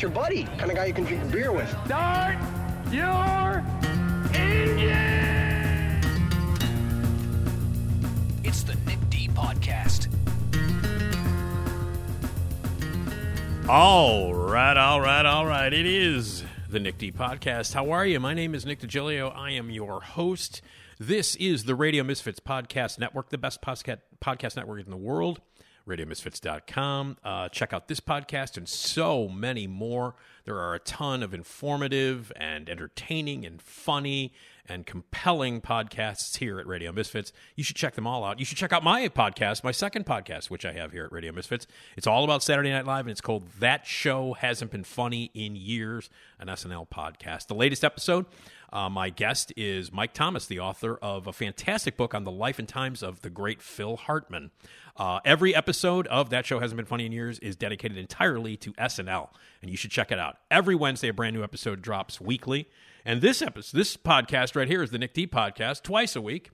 Your buddy, kind of guy you can drink beer with. Start your engine! It's the Nick D Podcast. All right. It is the Nick D Podcast. How are you? My name is Nick DiGilio. I am your host. This is the Radio Misfits Podcast Network, the best podcast network in the world. RadioMisfits.com. Check out this podcast and so many more. There are a ton of informative and entertaining and funny and compelling podcasts here at Radio Misfits. You should check them all out. You should check out my podcast, my second podcast, which I have here at Radio Misfits. It's all about Saturday Night Live, and it's called That Show Hasn't Been Funny in Years, an SNL podcast. The latest episode, my guest is Mike Thomas, the author of a fantastic book on the life and times of the great Phil Hartman. Every episode of That Show Hasn't Been Funny in Years is dedicated entirely to SNL, and you should check it out. Every Wednesday, a brand new episode drops weekly. And this episode, this podcast right here is the Nick D Podcast, twice a week.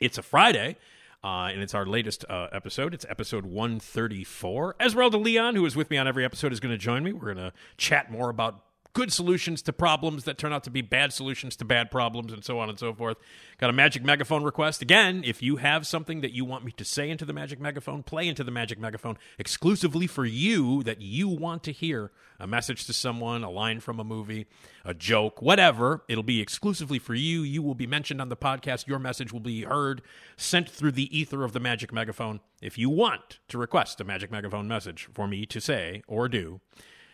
It's a Friday, and it's our latest episode. It's episode 134. Esmeralda Leon, who is with me on every episode, is going to join me. We're going to chat more about good solutions to problems that turn out to be bad solutions to bad problems, and so on and so forth. Got a Magic Megaphone request. Again, if you have something that you want me to say into the Magic Megaphone, play into the Magic Megaphone exclusively for you that you want to hear, a message to someone, a line from a movie, a joke, whatever. It'll be exclusively for you. You will be mentioned on the podcast. Your message will be heard, sent through the ether of the Magic Megaphone. If you want to request a Magic Megaphone message for me to say or do,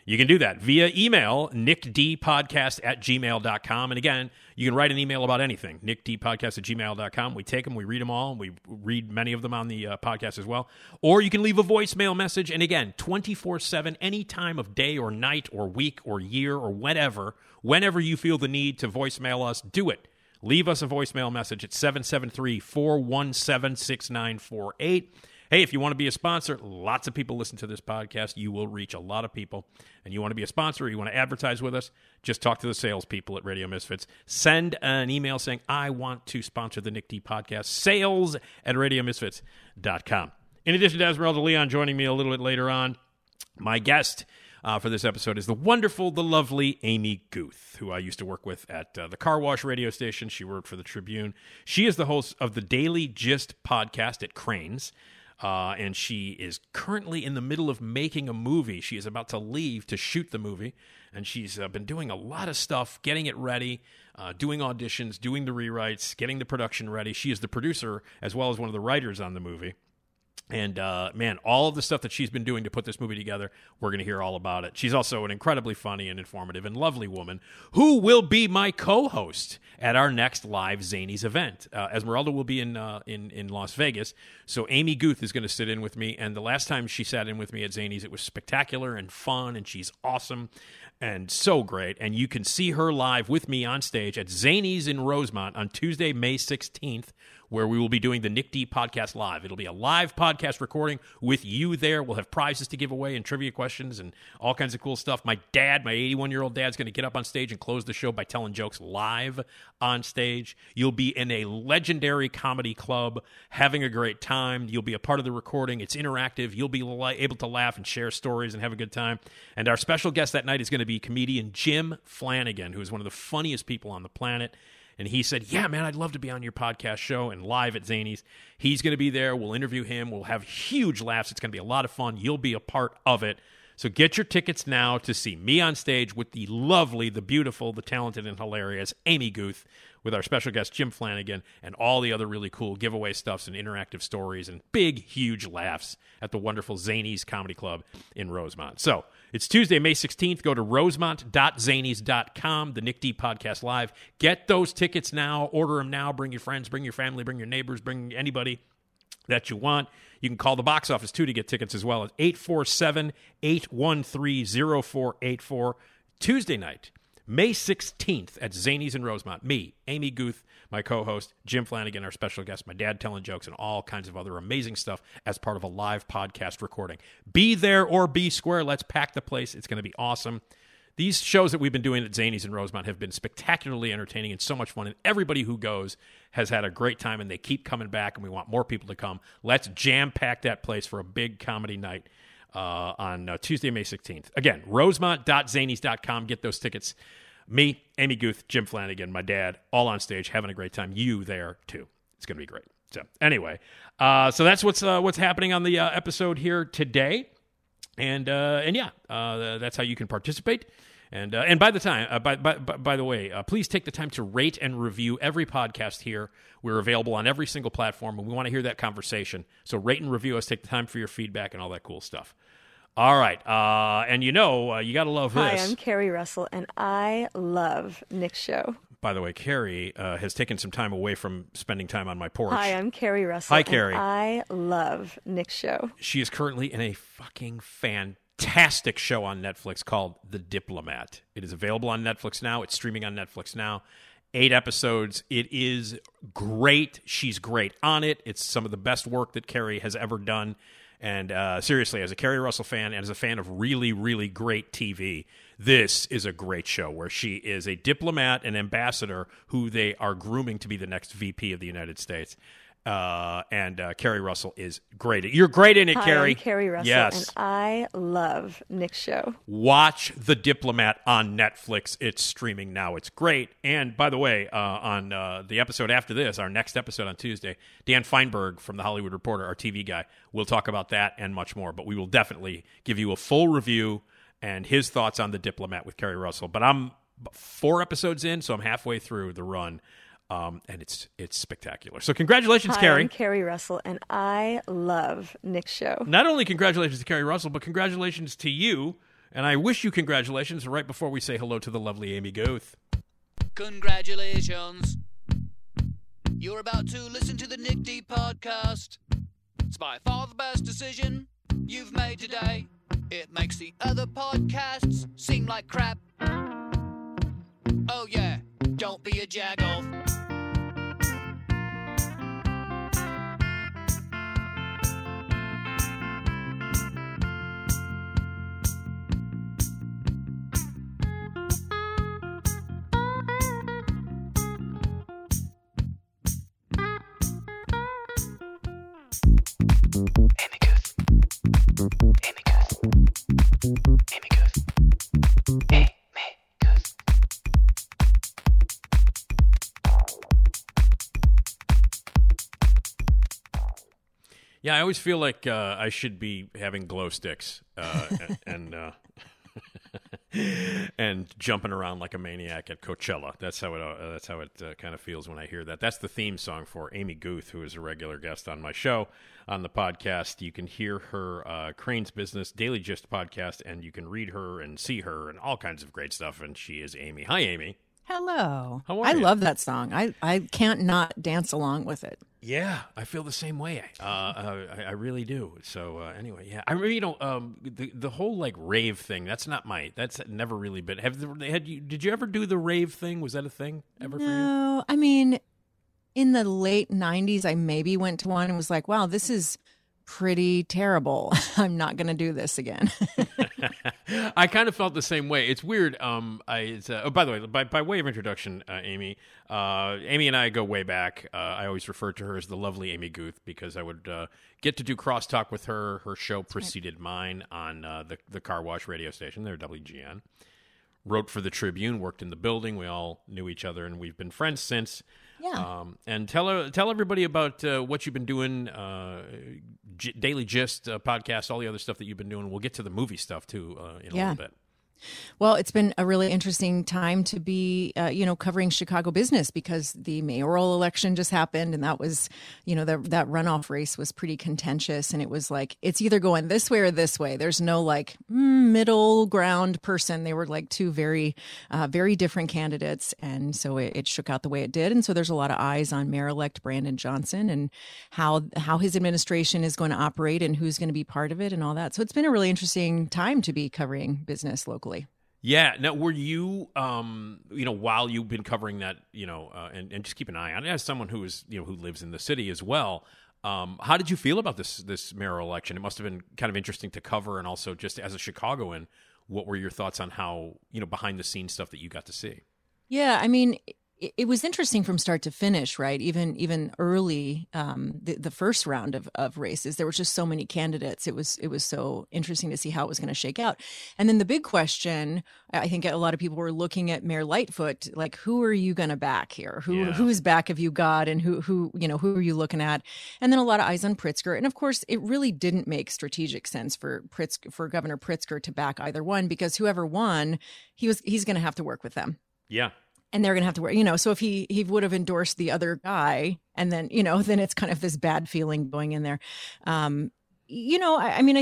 you can do that via email, nickdpodcast@gmail.com. And again, you can write an email about anything, nickdpodcast@gmail.com. We take them, we read them all, and we read many of them on the podcast as well. Or you can leave a voicemail message. And again, 24/7, any time of day or night or week or year or whatever, whenever you feel the need to voicemail us, do it. Leave us a voicemail message at 773-417-6948. Hey, if you want to be a sponsor, lots of people listen to this podcast. You will reach a lot of people. And you want to be a sponsor, or you want to advertise with us, just talk to the salespeople at Radio Misfits. Send an email saying, I want to sponsor the Nick D Podcast, sales@radiomisfits.com. In addition to Esmeralda Leon joining me a little bit later on, my guest for this episode is the wonderful, the lovely Amy Guth, who I used to work with at the Car Wash radio station. She worked for the Tribune. She is the host of the Daily Gist podcast at Cranes. And she is currently in the middle of making a movie. She is about to leave to shoot the movie, and she's been doing a lot of stuff, getting it ready, doing auditions, doing the rewrites, getting the production ready. She is the producer as well as one of the writers on the movie. And, man, all of the stuff that she's been doing to put this movie together, we're going to hear all about it. She's also an incredibly funny and informative and lovely woman who will be my co-host at our next live Zanies event. Esmeralda will be in Las Vegas, so Amy Guth is going to sit in with me. And the last time she sat in with me at Zanies, it was spectacular and fun, and she's awesome and so great. And you can see her live with me on stage at Zanies in Rosemont on Tuesday, May 16th, where we will be doing the Nick D Podcast live. It'll be a live podcast recording with you there. We'll have prizes to give away and trivia questions and all kinds of cool stuff. My dad, my 81-year-old dad's going to get up on stage and close the show by telling jokes live on stage. You'll be in a legendary comedy club having a great time. You'll be a part of the recording. It's interactive. You'll be able to laugh and share stories and have a good time. And our special guest that night is going to be comedian Jim Flanagan, who is one of the funniest people on the planet. And he said, yeah, man, I'd love to be on your podcast show and live at Zanies. He's going to be there. We'll interview him. We'll have huge laughs. It's going to be a lot of fun. You'll be a part of it. So get your tickets now to see me on stage with the lovely, the beautiful, the talented, and hilarious Amy Guth, with our special guest Jim Flanagan and all the other really cool giveaway stuffs and interactive stories and big, huge laughs at the wonderful Zanies Comedy Club in Rosemont. So it's Tuesday, May 16th. Go to rosemont.zanies.com, the Nick D Podcast Live. Get those tickets now. Order them now. Bring your friends, bring your family, bring your neighbors, bring anybody. that you want. You can call the box office, too, to get tickets as well. It's 847-813-0484. Tuesday night, May 16th at Zanies in Rosemont. Me, Amy Guth, my co-host, Jim Flanagan, our special guest, my dad telling jokes, and all kinds of other amazing stuff as part of a live podcast recording. Be there or be square. Let's pack the place. It's going to be awesome. These shows that we've been doing at Zanies in Rosemont have been spectacularly entertaining and so much fun, and everybody who goes has had a great time, and they keep coming back, and we want more people to come. Let's jam-pack that place for a big comedy night on Tuesday, May 16th. Again, rosemont.zanies.com. Get those tickets. Me, Amy Guth, Jim Flanagan, my dad, all on stage, having a great time. You there, too. It's going to be great. So anyway, so that's what's happening on the episode here today. And that's how you can participate. And by the time, by the way, please take the time to rate and review every podcast here. We're available on every single platform, and we want to hear that conversation. So rate and review us. Take the time for your feedback and all that cool stuff. All right, and you got to love this. Hi, I'm Carrie Russell, and I love Nick's show. By the way, Carrie has taken some time away from spending time on my porch. Hi, I'm Carrie Russell. Hi, Carrie. I love Nick's show. She is currently in a fucking fantastic show on Netflix called The Diplomat. It is available on Netflix now. It's streaming on Netflix now. 8 episodes. It is great. She's great on it. It's some of the best work that Carrie has ever done. And seriously, as a Carrie Russell fan and as a fan of really, really great TV, this is a great show where she is a diplomat and ambassador who they are grooming to be the next VP of the United States. And Carrie Russell is great. You're great in it, Hi, Carrie. I'm Carrie Russell, yes. And I love Nick's show. Watch The Diplomat on Netflix. It's streaming now. It's great. And by the way, on the episode after this, our next episode on Tuesday, Dan Feinberg from The Hollywood Reporter, our TV guy, will talk about that and much more. But we will definitely give you a full review and his thoughts on The Diplomat with Carrie Russell. But I'm 4 episodes in, so I'm halfway through the run. And it's spectacular. So congratulations, Hi, Carrie. I'm Carrie Russell, and I love Nick's show. Not only congratulations to Carrie Russell, but congratulations to you. And I wish you congratulations right before we say hello to the lovely Amy Guth. Congratulations. You're about to listen to the Nick D podcast. It's by far the best decision you've made today. It makes the other podcasts seem like crap. Oh, yeah. Don't be a jagoff. Yeah, I always feel like I should be having glow sticks and jumping around like a maniac at Coachella. That's how it kind of feels when I hear that. That's the theme song for Amy Guth, who is a regular guest on my show, on the podcast. You can hear her Cranes Business Daily Gist podcast, and you can read her and see her and all kinds of great stuff. And she is Amy. Hi, Amy. Hello. How are you? I love that song. I can't not dance along with it. Yeah, I feel the same way. I really do. So anyway, yeah, I mean, the whole like rave thing. That's never really been. Did you ever do the rave thing? Was that a thing ever for you? No, I mean, in the late '90s, I maybe went to one and was like, wow, this is pretty terrible. I'm not going to do this again. I kind of felt the same way. It's weird. By the way, by way of introduction, Amy and I go way back. I always refer to her as the lovely Amy Guth because I would get to do crosstalk with her. Her show preceded mine on the Car Wash radio station there, WGN. Wrote for the Tribune, worked in the building. We all knew each other, and we've been friends since. Yeah. And tell everybody about what you've been doing, Daily Gist podcast, all the other stuff that you've been doing. We'll get to the movie stuff, too, in a little bit. Well, it's been a really interesting time to be, covering Chicago business, because the mayoral election just happened, and that was, that runoff race was pretty contentious, and it was like, it's either going this way or this way. There's no like middle ground person. They were like two very, very different candidates, and so it shook out the way it did. And so there's a lot of eyes on Mayor-elect Brandon Johnson and how his administration is going to operate and who's going to be part of it and all that. So it's been a really interesting time to be covering business locally. Yeah. Now, were you, while you've been covering that, and just keep an eye on it, as someone who is, who lives in the city as well, how did you feel about this mayoral election? It must have been kind of interesting to cover, and also just as a Chicagoan, what were your thoughts on how, behind the scenes stuff that you got to see? Yeah, I mean, it was interesting from start to finish, right? Even early, the first round of races, there were just so many candidates. It was so interesting to see how it was going to shake out. And then the big question, I think a lot of people were looking at Mayor Lightfoot, like, who are you going to back here? Who's back have you got, and who are you looking at? And then a lot of eyes on Pritzker. And of course, it really didn't make strategic sense for Governor Pritzker to back either one, because whoever won, he's going to have to work with them. Yeah. And they're going to have to work, so if he would have endorsed the other guy, and then, then it's kind of this bad feeling going in there. I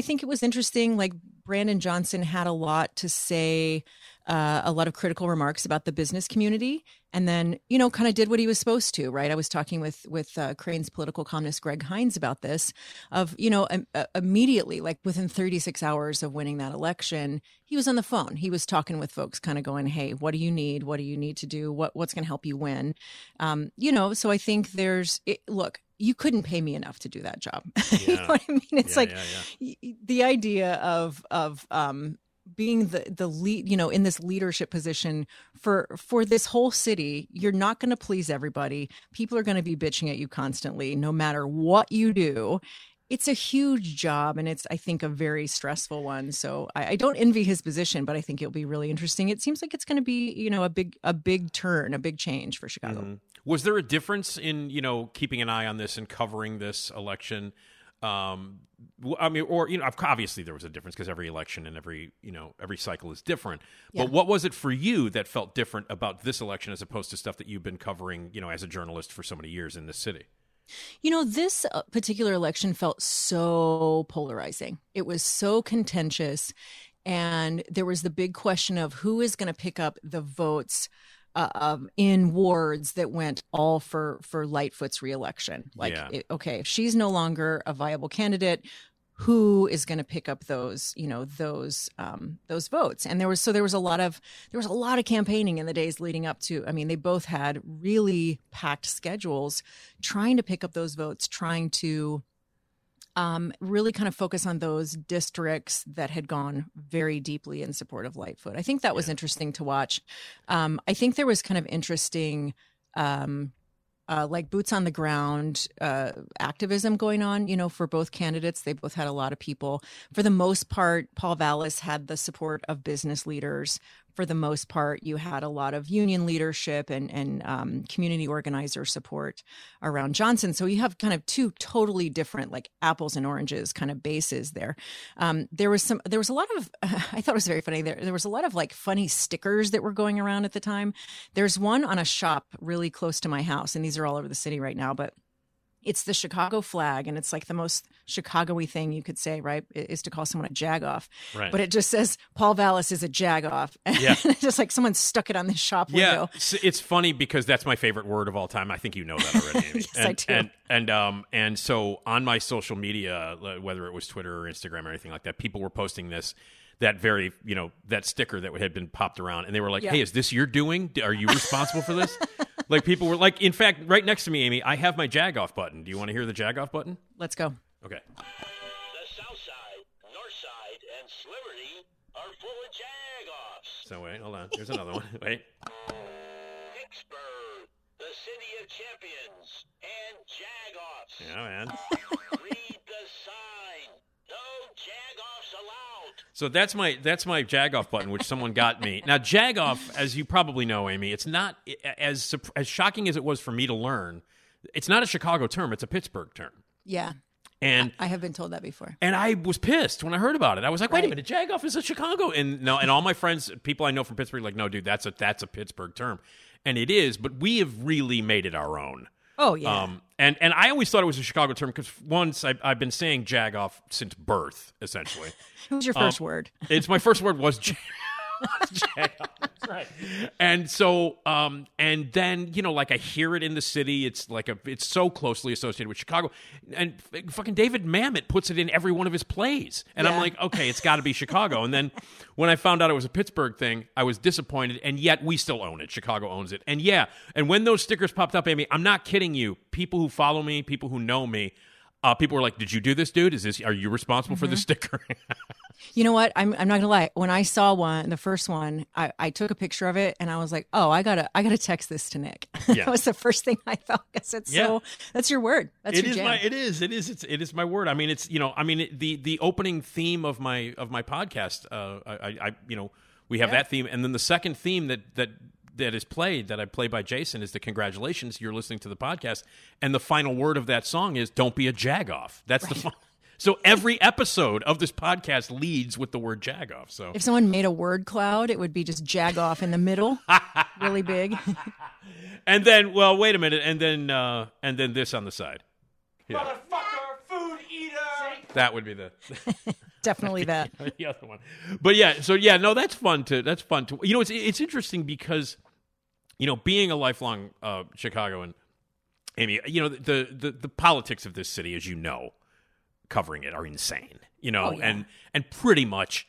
think it was interesting, like Brandon Johnson had a lot to say, a lot of critical remarks about the business community, and then, kind of did what he was supposed to, right? I was talking with Cranes political columnist Greg Hines about this, of, immediately, like within 36 hours of winning that election, he was on the phone. He was talking with folks, kind of going, hey, what do you need? What do you need to do? What's going to help you win? So I think you couldn't pay me enough to do that job. Yeah. You know what I mean? It's the idea of being the lead, in this leadership position for this whole city. You're not going to please everybody. People are going to be bitching at you constantly, no matter what you do. It's a huge job, and it's, I think, a very stressful one. So I don't envy his position, but I think it'll be really interesting. It seems like it's going to be, a big turn, a big change for Chicago. Mm-hmm. Was there a difference in, keeping an eye on this and covering this election? Obviously there was a difference, because every election and every cycle is different, yeah. But what was it for you that felt different about this election as opposed to stuff that you've been covering, as a journalist for so many years in this city? This particular election felt so polarizing. It was so contentious, and there was the big question of who is going to pick up the votes in wards that went all for Lightfoot's reelection. If she's no longer a viable candidate, who is going to pick up those votes? And there was a lot of campaigning in the days leading up to. I mean, they both had really packed schedules, trying to pick up those votes, trying to really kind of focus on those districts that had gone very deeply in support of Lightfoot. I think that was interesting to watch. I think there was kind of interesting, boots on the ground activism going on, for both candidates. They both had a lot of people. For the most part, Paul Vallas had the support of business leaders. For the most part, you had a lot of union leadership and community organizer support around Johnson. So you have kind of two totally different, like apples and oranges kind of bases there. There was a lot of I thought it was very funny. There was a lot of like funny stickers that were going around at the time. There's one on a shop really close to my house, and these are all over the city right now, but it's the Chicago flag, and it's like the most Chicago-y thing you could say, right, is to call someone a jagoff. Right. But it just says, Paul Vallas is a jagoff. Yeah. Just like someone stuck it on the shop window. Yeah, it's funny because that's my favorite word of all time. I think you know that already, Amy. Yes, I do. And so on my social media, whether it was Twitter or Instagram or anything like that, people were posting this. That very, that sticker that had been popped around. And they were like, hey, is this your doing? Are you responsible for this? Like, people were like, in fact, right next to me, Amy, I have my jagoff button. Do you want to hear the jagoff button? Let's go. Okay. The South Side, North Side, and Sliverty are full of jagoffs. So wait, hold on. There's another one. Wait. Pittsburgh, the city of champions, and jagoffs. Yeah, man. Read the sign. No jagoffs allowed. So that's my jagoff button, which someone got me. Now, jagoff, as you probably know, Amy, it's not as shocking as it was for me to learn. It's not a Chicago term; it's a Pittsburgh term. Yeah. And I have been told that before. And I was pissed when I heard about it. I was like, wait a minute, Jagoff is a Chicago. And all my friends, people I know from Pittsburgh, like, no, dude, that's a Pittsburgh term. And it is, but we have really made it our own. Oh, yeah. And I always thought it was a Chicago term because once I've been saying Jagoff since birth, essentially. It was your first word. It's my first word was Jagoff. That's right. And so, and then, you know, like I hear it in the city. It's like it's so closely associated with Chicago. And fucking David Mamet puts it in every one of his plays. And I'm like, okay, it's got to be Chicago. And then when I found out it was a Pittsburgh thing, I was disappointed. And yet we still own it. Chicago owns it. And yeah. And when those stickers popped up, Amy, I'm not kidding you. People who follow me, people who know me, people were like, did you do this, dude? Are you responsible for the sticker? You know what? I'm not gonna lie. When I saw the first one, I took a picture of it and I was like, oh, I gotta text this to Nick. Yeah. That was the first thing I thought. I said, so that's your word. That's it your is jam. It is my word. I mean, it's, you know, I mean, the opening theme of my podcast. We have that theme, and then the second theme that is played, that I play by Jason, is the congratulations, you're listening to the podcast, and the final word of that song is don't be a jagoff. That's the fun. So every episode of this podcast leads with the word jagoff. So if someone made a word cloud, it would be just jagoff in the middle, really big. And then, well, wait a minute, and then this on the side. Yeah. Motherfucker, food eater. That would be the definitely that the other one. But yeah, so yeah, no, that's fun too. You know, it's interesting because, you know, being a lifelong Chicagoan, Amy, you know, the politics of this city, as you know, covering it, are insane, you know. Oh, yeah. and pretty much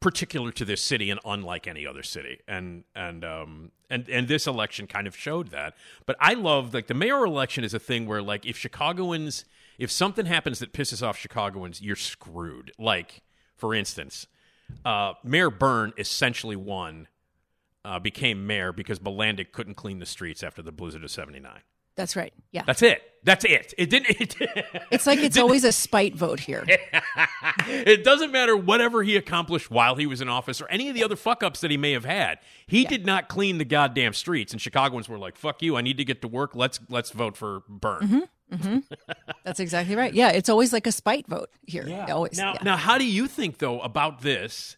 particular to this city and unlike any other city, and this election kind of showed that. But I love, like, the mayor election is a thing where, like, if something happens that pisses off Chicagoans, you're screwed. Like, for instance, Mayor Byrne essentially won, became mayor because Bilandic couldn't clean the streets after the blizzard of '79. That's right. Yeah. That's it. It didn't. It's like it's always a spite vote here. It doesn't matter whatever he accomplished while he was in office or any of the other fuck-ups that he may have had. He did not clean the goddamn streets, and Chicagoans were like, fuck you, I need to get to work. Let's vote for Byrne. Mm-hmm. Mm-hmm. That's exactly right. Yeah, it's always like a spite vote here. Yeah. Always. Now, how do you think, though, about this?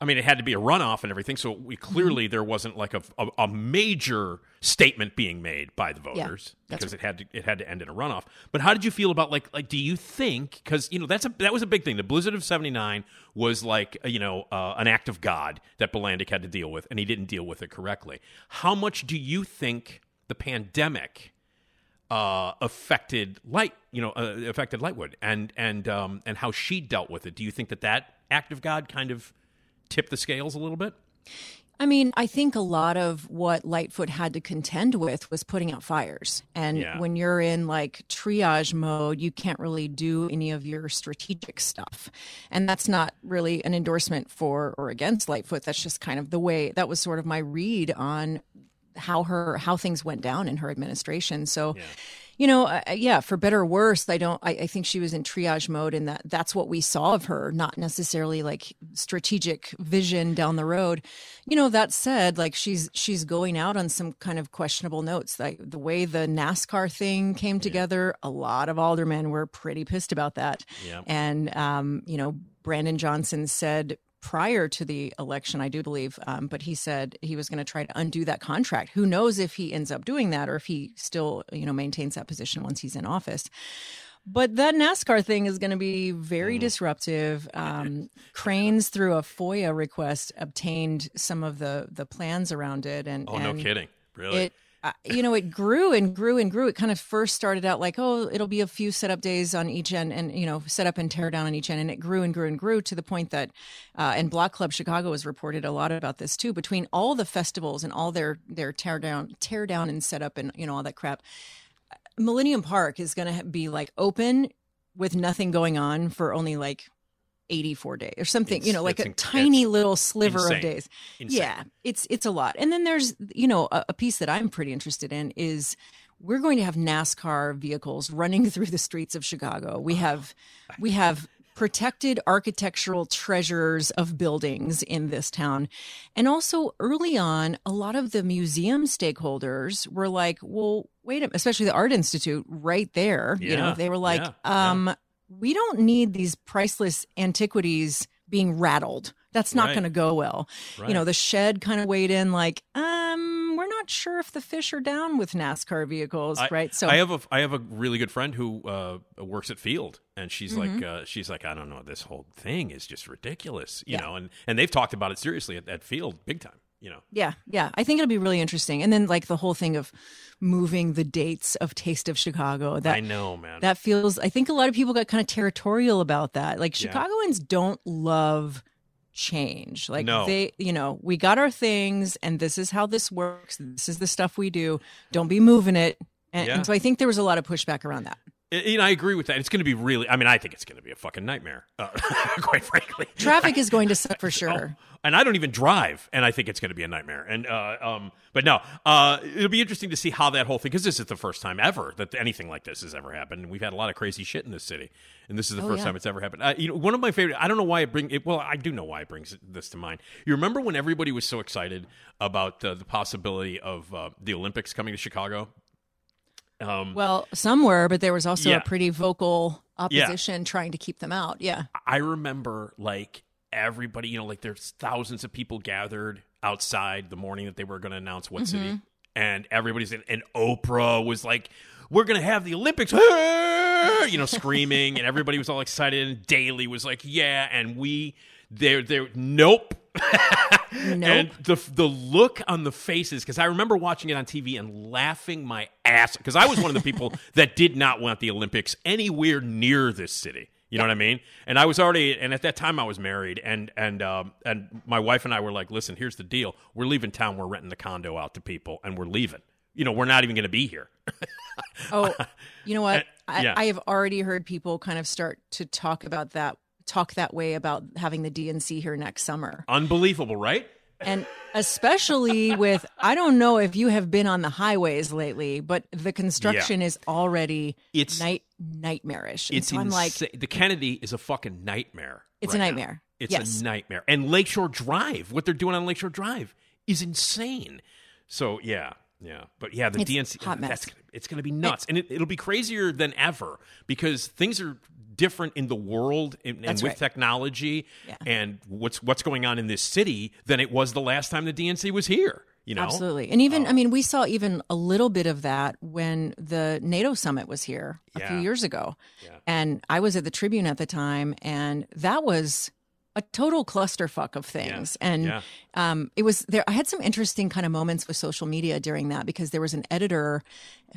I mean, it had to be a runoff and everything, so clearly there wasn't like a major statement being made by the voters, because it had to end in a runoff. But how did you feel about, like do you think, because, you know, that was a big thing. The blizzard of '79 was like, you know, an act of God that Bilandic had to deal with, and he didn't deal with it correctly. How much do you think the pandemic affected Lightwood and how she dealt with it? Do you think that act of God kind of tip the scales a little bit? I mean, I think a lot of what Lightfoot had to contend with was putting out fires. And when you're in, like, triage mode, you can't really do any of your strategic stuff. And that's not really an endorsement for or against Lightfoot. That's just kind of the way, that was sort of my read on how things went down in her administration. So, you know, for better or worse, I think she was in triage mode, and that's what we saw of her, not necessarily like strategic vision down the road. You know, that said, like, she's going out on some kind of questionable notes. Like, the way the NASCAR thing came together, a lot of aldermen were pretty pissed about that. Yeah. And, you know, Brandon Johnson said, prior to the election, I do believe, but he said he was going to try to undo that contract. Who knows if he ends up doing that, or if he still, you know, maintains that position once he's in office. But that NASCAR thing is going to be very disruptive. Cranes, through a FOIA request, obtained some of the plans around it. And no kidding, really. You know, it grew and grew and grew. It kind of first started out like, oh, it'll be a few setup days on each end, and, you know, set up and tear down on each end. And it grew and grew and grew to the point that, and Block Club Chicago has reported a lot about this too, between all the festivals and all their tear down and set up and, you know, all that crap, Millennium Park is going to be like open with nothing going on for only like 84 days or something, you know, like a tiny little sliver of days. Insane. Yeah, it's a lot. And then there's, you know, a piece that I'm pretty interested in is we're going to have NASCAR vehicles running through the streets of Chicago. We have protected architectural treasures of buildings in this town. And also early on, a lot of the museum stakeholders were like, well, wait a minute, especially the Art Institute right there. Yeah. You know, they were like, we don't need these priceless antiquities being rattled. That's not going to go well. Right. You know, the Shed kind of weighed in like, we're not sure if the fish are down with NASCAR vehicles, right? So I have a really good friend who works at Field, and she's like, I don't know, this whole thing is just ridiculous, you know, and they've talked about it seriously at Field big time. You know. Yeah, yeah. I think it'll be really interesting. And then like the whole thing of moving the dates of Taste of Chicago. That, I know, man. That feels, I think a lot of people got kind of territorial about that. Like Chicagoans don't love change. Like they, you know, we got our things and this is how this works. This is the stuff we do. Don't be moving it. And so I think there was a lot of pushback around that. And I agree with that. It's going to be really, I mean, I think it's going to be a fucking nightmare, quite frankly. Traffic is going to suck for sure. And I don't even drive, and I think it's going to be a nightmare. And but no, it'll be interesting to see how that whole thing, because this is the first time ever that anything like this has ever happened. And we've had a lot of crazy shit in this city, and this is the first time it's ever happened. You know, one of my favorite, I don't know why it brings it. Well, I do know why it brings this to mind. You remember when everybody was so excited about the possibility of the Olympics coming to Chicago? Well, some were, but there was also a pretty vocal opposition trying to keep them out. Yeah. I remember like everybody, you know, like there's thousands of people gathered outside the morning that they were going to announce what city, and everybody's in, and Oprah was like, we're going to have the Olympics, you know, screaming, and everybody was all excited, and Daily was like, yeah, and nope. And the look on the faces, because I remember watching it on TV and laughing my ass, because I was one of the people that did not want the Olympics anywhere near this city. You know what I mean? And I was already, and at that time I was married, and my wife and I were like, listen, here's the deal. We're leaving town. We're renting the condo out to people, and we're leaving. You know, we're not even going to be here. Oh, you know what? I have already heard people kind of start to talk that way about having the DNC here next summer. Unbelievable, right? And especially with, I don't know if you have been on the highways lately, but the construction is already nightmarish. And it's so I'm like, the Kennedy is a fucking nightmare. It's a nightmare. Now. It's a nightmare. And Lakeshore Drive, what they're doing on Lakeshore Drive is insane. So yeah. But yeah, the DNC, it's going to be nuts. And it'll be crazier than ever because things are different in the world and with technology and what's going on in this city than it was the last time the DNC was here. You know? Absolutely. And even, I mean, we saw even a little bit of that when the NATO summit was here a few years ago. Yeah. And I was at the Tribune at the time, and that was a total clusterfuck of things. Yeah. And it was there. I had some interesting kind of moments with social media during that, because there was an editor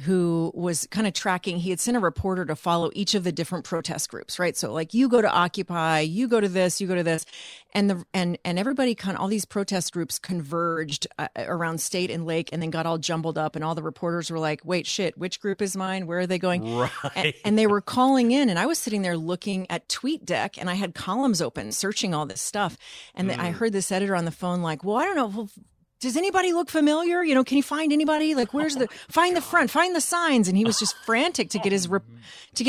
who was kind of tracking. He had sent a reporter to follow each of the different protest groups, right? So like you go to Occupy, you go to this, and everybody kind of all these protest groups converged around State and Lake, and then got all jumbled up. And all the reporters were like, "Wait, shit, which group is mine? Where are they going?" Right. And they were calling in, and I was sitting there looking at TweetDeck, and I had columns open, searching all this stuff, and I heard this editor on the phone like, well, I don't know, does anybody look familiar, you know, can you find anybody, like where's the front, find the signs. And he was just frantic to get his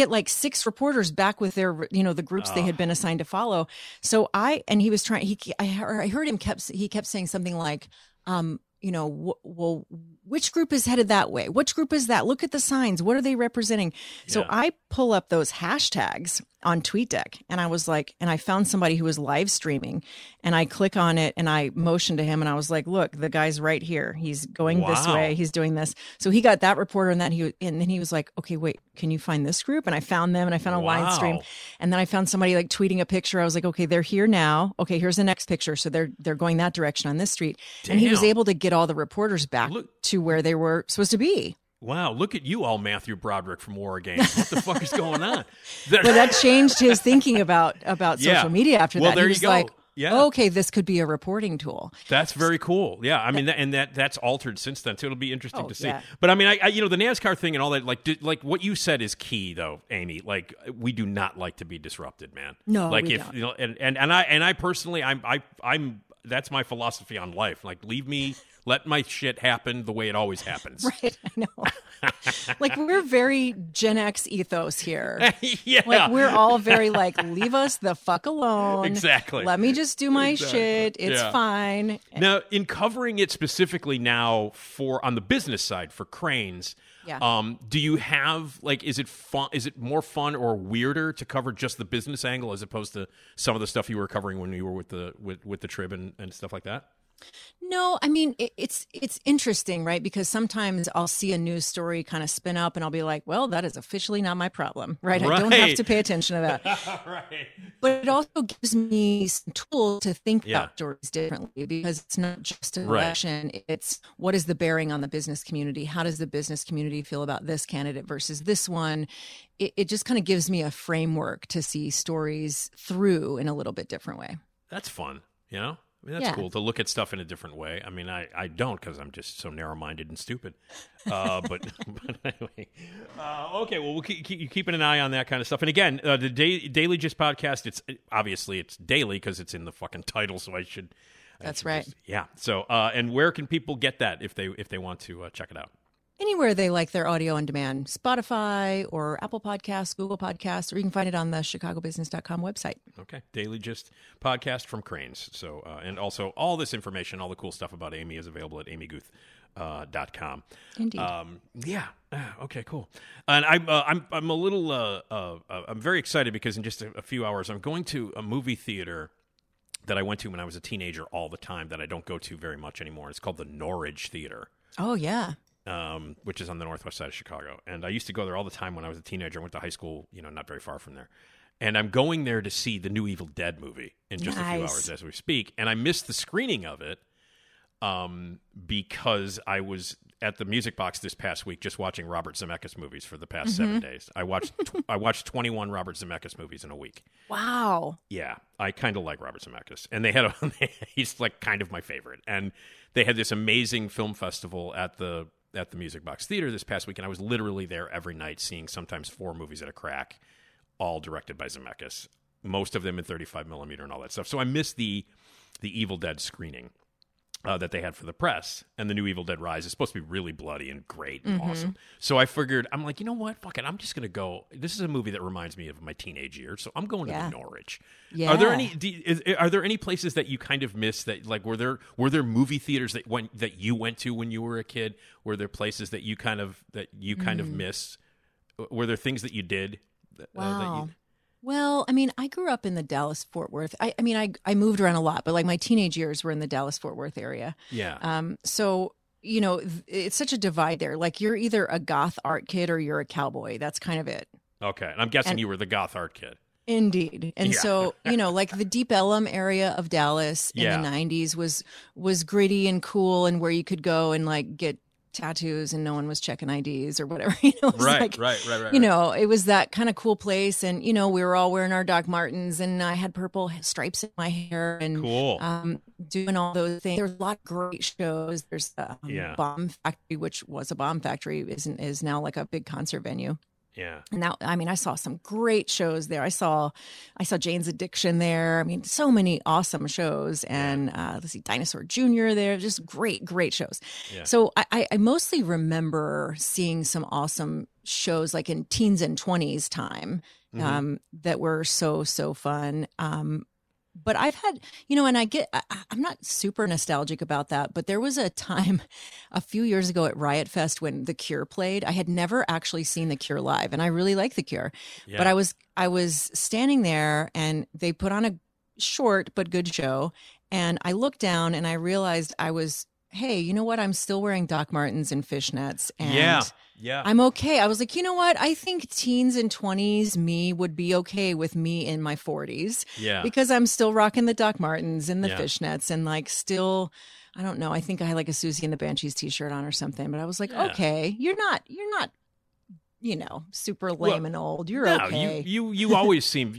like six reporters back with their, you know, the groups they had been assigned to follow. So I heard him kept saying something like, you know, well, which group is headed that way? Which group is that? Look at the signs. What are they representing? Yeah. So I pull up those hashtags on TweetDeck, and I was like, and I found somebody who was live streaming, and I click on it and I motion to him, and I was like, look, the guy's right here. He's going this way. He's doing this. So he got that reporter, and then he was like, okay, wait, can you find this group? And I found them, and I found a live stream, and then I found somebody like tweeting a picture. I was like, okay, they're here now. Okay, here's the next picture. So they're going that direction on this street. Damn. And he was able to get all the reporters back to where they were supposed to be. Wow, look at you all, Matthew Broderick from War Games. What the fuck is going on? Well, that changed his thinking about social media after that. Well, there he was you go. Like, okay, this could be a reporting tool. That's very cool. Yeah, I mean, that's altered since then, so it'll be interesting to see. Yeah. But I mean, I you know, the NASCAR thing and all that, like what you said is key, though, Amy. Like, we do not like to be disrupted, man. No, like we don't. You know, and I personally, I'm that's my philosophy on life. Like, leave me let my shit happen the way it always happens. Right, I know. Like, we're very Gen X ethos here. Yeah. Like, we're all very, like, leave us the fuck alone. Exactly. Let me just do my shit. It's fine. Now, in covering it specifically now for, on the business side, for Cranes, do you have, like, is it fun? Is it more fun or weirder to cover just the business angle as opposed to some of the stuff you were covering when you were with the Trib and stuff like that? No, I mean, it's interesting, right? Because sometimes I'll see a news story kind of spin up and I'll be like, well, that is officially not my problem, right? I don't have to pay attention to that. Right. But it also gives me some tools to think about stories differently, because it's not just an election. It's what is the bearing on the business community? How does the business community feel about this candidate versus this one? It just kind of gives me a framework to see stories through in a little bit different way. That's fun, you know? I mean, that's cool to look at stuff in a different way. I mean, I don't, because I'm just so narrow-minded and stupid. But anyway. Okay, well, we'll keep keeping an eye on that kind of stuff. And again, the Daily Gist podcast, it's daily because it's in the fucking title, so I should... That's right. So, and where can people get that if they want to check it out? Anywhere they like their audio on demand. Spotify or Apple Podcasts, Google Podcasts, or you can find it on the chicagobusiness.com website. Okay. Daily Gist podcast from Cranes. So, and also all this information, all the cool stuff about Amy is available at amyguth.com. Indeed. Yeah. Okay, cool. And I'm a little, I'm very excited because in just a few hours, I'm going to a movie theater that I went to when I was a teenager all the time that I don't go to very much anymore. It's called the Norridge Theater. Oh, yeah. Which is on the northwest side of Chicago. And I used to go there all the time when I was a teenager. I went to high school, you know, not very far from there. And I'm going there to see the new Evil Dead movie in just a few hours as we speak. And I missed the screening of it because I was at the Music Box this past week just watching Robert Zemeckis movies for the past 7 days. I watched 21 Robert Zemeckis movies in a week. Wow. Yeah. I kind of like Robert Zemeckis. And they had he's like kind of my favorite. And they had this amazing film festival at the Music Box Theater this past week, and I was literally there every night seeing sometimes 4 movies at a crack, all directed by Zemeckis, most of them in 35 millimeter and all that stuff. So I missed the Evil Dead screening that they had for the press, and the new Evil Dead Rise is supposed to be really bloody and great and awesome. So I figured, I'm like, you know what? Fuck it. I'm just going to go. This is a movie that reminds me of my teenage years, so I'm going to the Norridge. Yeah. Are there any places that you kind of miss that, like, were there movie theaters that you went to when you were a kid? Were there places that you kind of missed? Were there things that you did? That you... Well, I mean, I grew up in the Dallas-Fort Worth. I mean, I moved around a lot, but like my teenage years were in the Dallas-Fort Worth area. Yeah. So, you know, it's such a divide there. Like, you're either a goth art kid or you're a cowboy. That's kind of it. Okay. And I'm guessing you were the goth art kid. Indeed. And so, you know, like the Deep Ellum area of Dallas in the 90s was gritty and cool, and where you could go and like get tattoos and no one was checking IDs or whatever, you know. Right. You know, it was that kind of cool place, and you know, we were all wearing our Doc Martens, and I had purple stripes in my hair, and doing all those things. There's a lot of great shows. There's Bomb Factory, which was a bomb factory, is now like a big concert venue. Yeah. And now, I mean, I saw some great shows there. I saw Jane's Addiction there. I mean, so many awesome shows. And let's see, Dinosaur Jr. there. Just great, great shows. Yeah. So I mostly remember seeing some awesome shows like in teens and 20s time that were so, so fun. But I've had, you know, and I'm not super nostalgic about that, but there was a time a few years ago at Riot Fest when The Cure played. I had never actually seen The Cure live, and I really like The Cure. Yeah. But I was standing there, and they put on a short but good show, and I looked down, and I realized hey, you know what? I'm still wearing Doc Martens and fishnets, and I'm okay. I was like, you know what? I think teens and 20s me would be okay with me in my 40s because I'm still rocking the Doc Martens and the fishnets, and like still, I don't know. I think I had like a Susie and the Banshees t-shirt on or something, but I was like, okay, you're not, you know, super lame and old. Okay. You always seem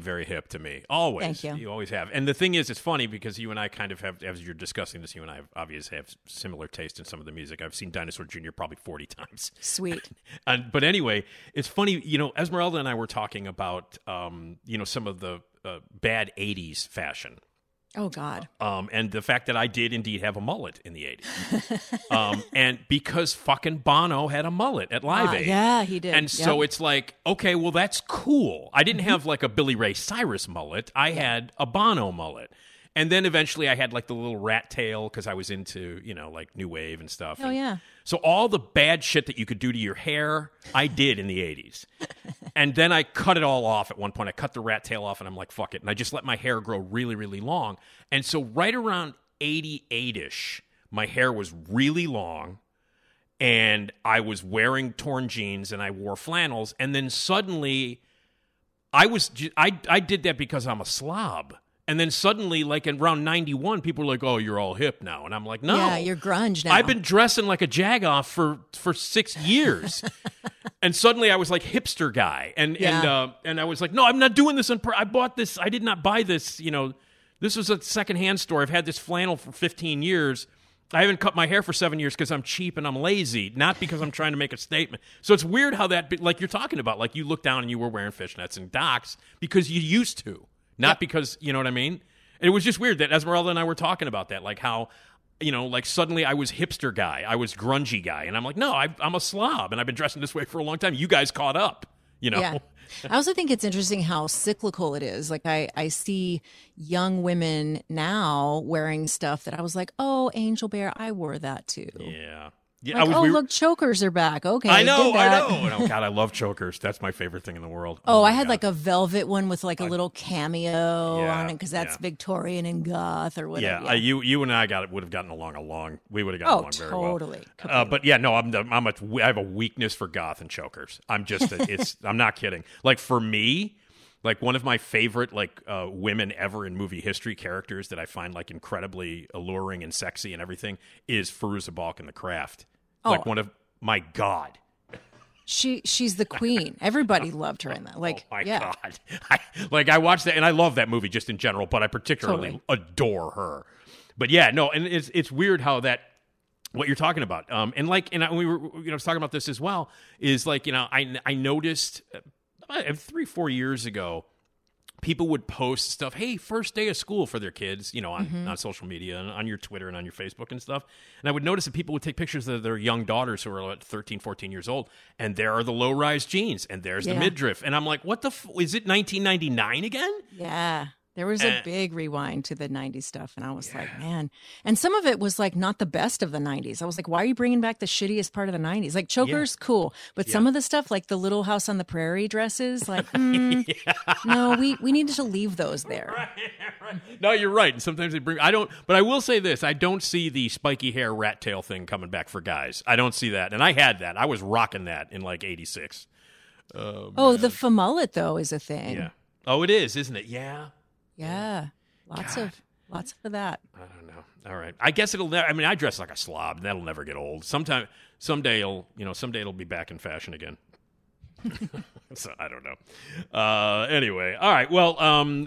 very hip to me. Always. Thank you. You always have. And the thing is, it's funny because you and I kind of have, as you're discussing this, you and I obviously have similar taste in some of the music. I've seen Dinosaur Jr. probably 40 times. Sweet. But anyway, it's funny, you know, Esmeralda and I were talking about, you know, some of the bad 80s fashion. Oh, God. And the fact that I did indeed have a mullet in the 80s. And because fucking Bono had a mullet at Live Aid. Yeah, he did. And so it's like, okay, well, that's cool. I didn't have like a Billy Ray Cyrus mullet. I had a Bono mullet. And then eventually I had like the little rat tail because I was into, you know, like new wave and stuff. Oh, and yeah. So all the bad shit that you could do to your hair, I did in the 80s. And then I cut it all off at one point. I cut the rat tail off and I'm like, fuck it. And I just let my hair grow really, really long. And so right around 88-ish, my hair was really long and I was wearing torn jeans and I wore flannels. And then suddenly I did that because I'm a slob. And then suddenly, like in around 91, people were like, oh, you're all hip now. And I'm like, no. Yeah, you're grunge now. I've been dressing like a jagoff for 6 years. And suddenly I was like hipster guy. And I was like, no, I'm not doing this. I bought this. I did not buy this. You know, this was a secondhand store. I've had this flannel for 15 years. I haven't cut my hair for 7 years because I'm cheap and I'm lazy, not because I'm trying to make a statement. So it's weird how that, like you're talking about, like you look down and you were wearing fishnets and docks because you used to. Not because, you know what I mean? It was just weird that Esmeralda and I were talking about that, like how, you know, like suddenly I was hipster guy, I was grungy guy, and I'm like, no, I'm a slob, and I've been dressing this way for a long time. You guys caught up, you know? Yeah. I also think it's interesting how cyclical it is. Like I see young women now wearing stuff that I was like, oh, Angel Bear, I wore that too. Yeah. Yeah, like, look, chokers are back. Okay, I know. And, oh, God, I love chokers. That's my favorite thing in the world. Oh I had God. Like a velvet one with like a little cameo on it because that's Victorian and goth or whatever. Yeah, you and I would have gotten along very well. Oh, totally. But yeah, no, I have a weakness for goth and chokers. I'm not kidding. Like for me, like one of my favorite like women ever in movie history characters that I find like incredibly alluring and sexy and everything is Fairuza Balk in The Craft. Oh. Like one of my God. She's the queen. Everybody loved her in that. Like, oh my God. I watched that and I love that movie just in general, but I particularly adore her. But yeah, no, and it's weird how that. What you're talking about, I was talking about this as well. Is like, you know, I noticed. 3-4 years ago, people would post stuff, hey, first day of school for their kids, you know, on social media and on your Twitter and on your Facebook and stuff. And I would notice that people would take pictures of their young daughters who are like 13, 14 years old. And there are the low-rise jeans and there's the midriff. And I'm like, what the is it 1999 again? Yeah. There was a big rewind to the 90s stuff, and I was like, man. And some of it was, like, not the best of the 90s. I was like, why are you bringing back the shittiest part of the 90s? Like, chokers, cool. But some of the stuff, like the Little House on the Prairie dresses, like, no, we needed to leave those there. Right. No, you're right. And sometimes they bring – but I will say this. I don't see the spiky hair rat tail thing coming back for guys. I don't see that. And I had that. I was rocking that in, like, 86. The famullet, though, is a thing. Yeah. Oh, it is, isn't it? Yeah. Yeah, lots of that. I don't know. All right, I guess it'll. I mean, I dress like a slob. That'll never get old. Someday it'll be back in fashion again. So I don't know. Anyway, all right. Well,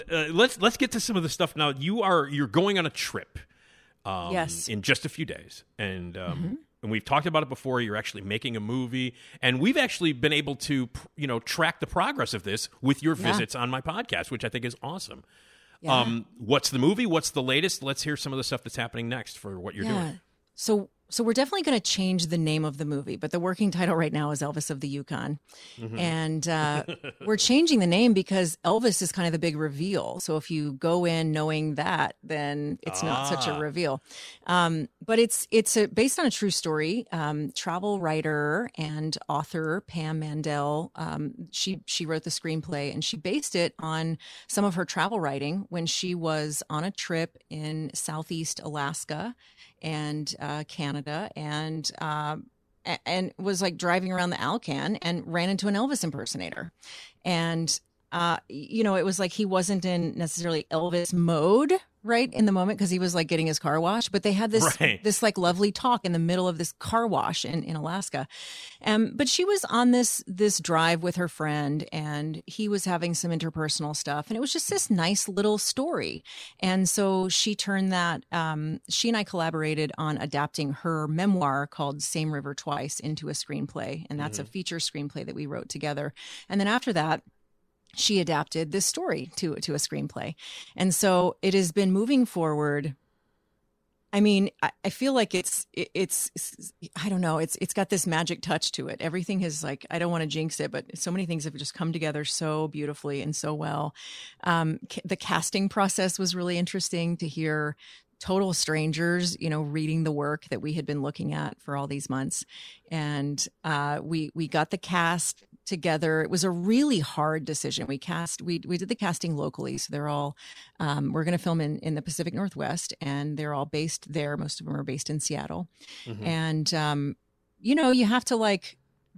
let's get to some of the stuff now. You're going on a trip. Yes. In just a few days, and. And we've talked about it before. You're actually making a movie, and we've actually been able to, you know, track the progress of this with your visits on my podcast, which I think is awesome. Yeah. What's the movie? What's the latest? Let's hear some of the stuff that's happening next for what you're doing. So we're definitely going to change the name of the movie, but the working title right now is Elvis of the Yukon. Mm-hmm. And we're changing the name because Elvis is kind of the big reveal. So if you go in knowing that, then it's not such a reveal. But it's based on a true story. Travel writer and author Pam Mandel, she wrote the screenplay and she based it on some of her travel writing when she was on a trip in Southeast Alaska and Canada and was like driving around the Alcan and ran into an Elvis impersonator. And, you know, it was like he wasn't in necessarily Elvis mode right in the moment because he was like getting his car washed, but they had this like lovely talk in the middle of this car wash in Alaska. But she was on this drive with her friend and he was having some interpersonal stuff and it was just this nice little story. And so she turned that, she and I collaborated on adapting her memoir called Same River Twice into a screenplay. And that's a feature screenplay that we wrote together. And then after that, she adapted this story to a screenplay. And so it has been moving forward. I mean, I feel like it's I don't know, it's got this magic touch to it. Everything has, like, I don't want to jinx it, but so many things have just come together so beautifully and so well. The casting process was really interesting to hear total strangers, you know, reading the work that we had been looking at for all these months. And we got the cast together. It was a really hard decision. We did the casting locally. So they're all, we're going to film in the Pacific Northwest, and they're all based there. Most of them are based in Seattle. Mm-hmm. And, you know, you have to like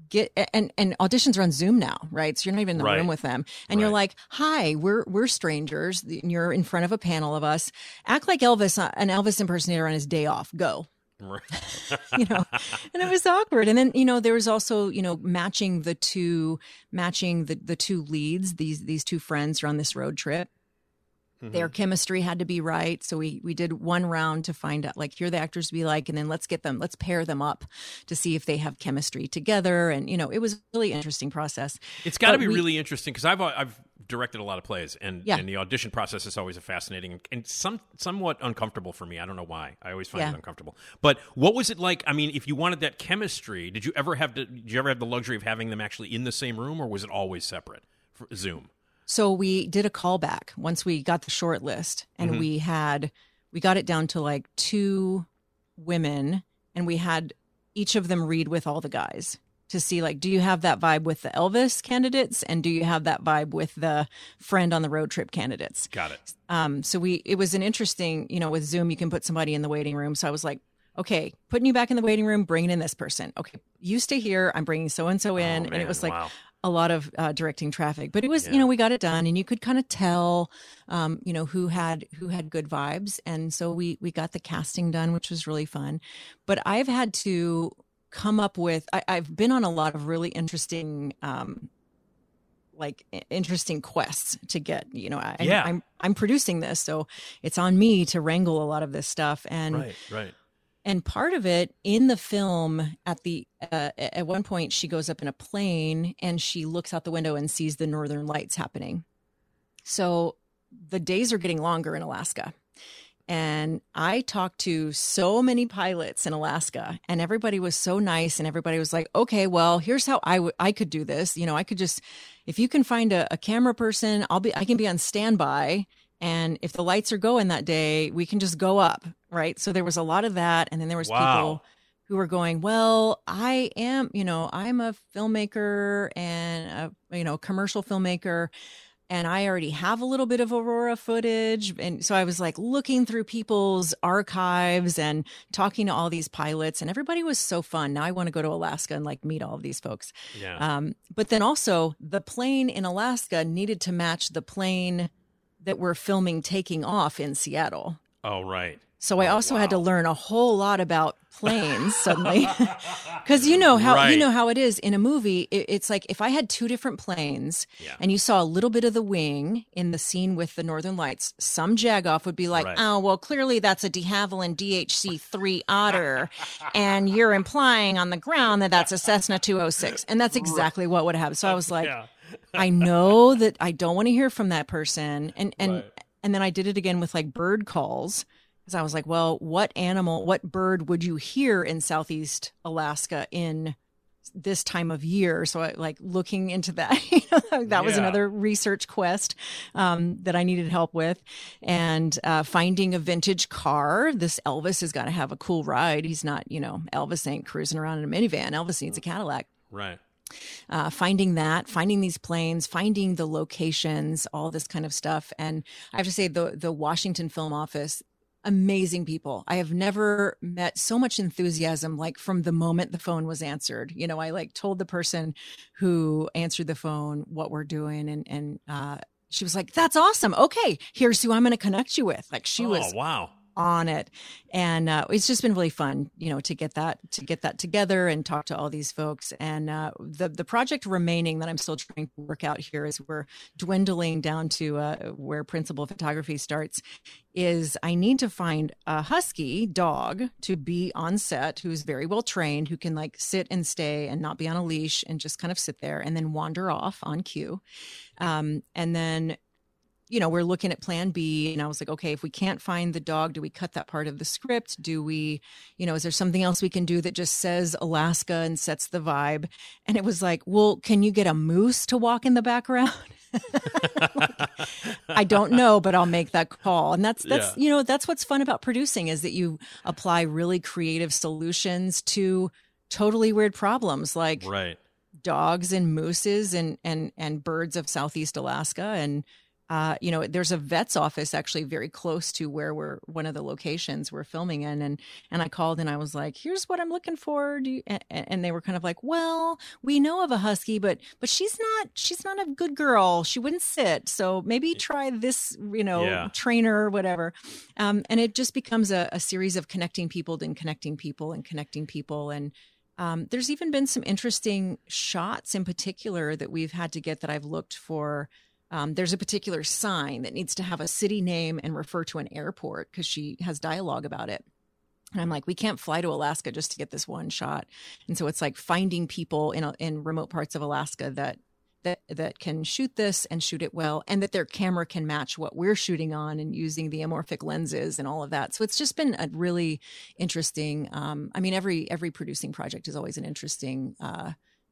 get, and auditions are on Zoom now, right? So you're not even in the room with them. And you're like, hi, we're strangers. And you're in front of a panel of us. Act like Elvis, an Elvis impersonator on his day off. Go. You know, and it was awkward. And then, you know, there was also, you know, matching the two leads. These two friends are on this road trip. Mm-hmm. Their chemistry had to be right. So we did one round to find out, like, here the actors be like, and then let's pair them up to see if they have chemistry together. And, you know, it was a really interesting process. It's got to be really interesting because I've directed a lot of plays, and the audition process is always a fascinating and somewhat uncomfortable for me. I don't know why. I always find it uncomfortable. But what was it like? I mean, if you wanted that chemistry, did you ever have the luxury of having them actually in the same room, or was it always separate for Zoom? So we did a callback once we got the short list, and mm-hmm. we got it down to like two women, and we had each of them read with all the guys to see, like, do you have that vibe with the Elvis candidates, and do you have that vibe with the friend on the road trip candidates? Got it. So it was an interesting, you know, with Zoom, you can put somebody in the waiting room. So I was like, okay, putting you back in the waiting room, bringing in this person. Okay, you stay here. I'm bringing so-and-so in. Oh, man, and it was like... Wow. A lot of directing traffic, but it was, you know, we got it done, and you could kind of tell, you know, who had good vibes. And so we got the casting done, which was really fun. But I've had to come up with, I've been on a lot of really interesting, like interesting quests to get, you know, I'm producing this, so it's on me to wrangle a lot of this stuff. And right. And part of it in the film, at one point, she goes up in a plane and she looks out the window and sees the northern lights happening. So the days are getting longer in Alaska. And I talked to so many pilots in Alaska, and everybody was so nice, and everybody was like, okay, well, here's how I could do this. You know, I could just, if you can find a camera person, I can be on standby. And if the lights are going that day, we can just go up, right? So there was a lot of that. And then there was people who were going, well, I am, you know, I'm a filmmaker and a, you know, commercial filmmaker, and I already have a little bit of Aurora footage. And so I was like looking through people's archives and talking to all these pilots, and everybody was so fun. Now I want to go to Alaska and like meet all of these folks. Yeah. But then also the plane in Alaska needed to match the plane that we're filming taking off in Seattle. Oh, right. So I also had to learn a whole lot about planes suddenly, because you know how it is in a movie. It's like if I had two different planes and you saw a little bit of the wing in the scene with the northern lights, some jagoff would be like, oh, well, clearly that's a de Havilland DHC-3 Otter, and you're implying on the ground that that's a Cessna 206, and that's exactly what would happen. So I was like, I know that I don't want to hear from that person, and then I did it again with like bird calls. I was like, well, what bird would you hear in Southeast Alaska in this time of year? So I like looking into that, you know, that was another research quest that I needed help with, and finding a vintage car. This Elvis has got to have a cool ride. He's not, you know, Elvis ain't cruising around in a minivan. Elvis needs a Cadillac. Right. Finding these planes, finding the locations, all this kind of stuff. And I have to say the Washington Film Office, amazing people. I have never met so much enthusiasm, like from the moment the phone was answered. You know, I like told the person who answered the phone what we're doing, and she was like, that's awesome. Okay, here's who I'm going to connect you with. Like she was on it. And it's just been really fun, you know, to get that together and talk to all these folks. And the project remaining that I'm still trying to work out here is we're dwindling down to where principal photography starts. Is I need to find a husky dog to be on set who's very well trained, who can like sit and stay and not be on a leash and just kind of sit there and then wander off on cue. And then, you know, we're looking at plan B, and I was like, okay, if we can't find the dog, do we cut that part of the script? Do we, you know, is there something else we can do that just says Alaska and sets the vibe? And it was like, well, can you get a moose to walk in the background? Like, I don't know, but I'll make that call. And that's yeah. You know, that's what's fun about producing, is that you apply really creative solutions to totally weird problems. Like right. Dogs and mooses and birds of Southeast Alaska. And, you know, there's a vet's office actually very close to where we're, one of the locations we're filming in. And I called and I was like, here's what I'm looking for. And they were kind of like, well, we know of a husky, but she's not a good girl. She wouldn't sit. So maybe try this, you know, trainer or whatever. And it just becomes a series of connecting people. And, there's even been some interesting shots in particular that we've had to get that I've looked for. There's a particular sign that needs to have a city name and refer to an airport because she has dialogue about it. And I'm like, we can't fly to Alaska just to get this one shot. And so it's like finding people in remote parts of Alaska that can shoot this and shoot it well, and that their camera can match what we're shooting on and using the amorphic lenses and all of that. So it's just been a really interesting, I mean, every producing project is always an interesting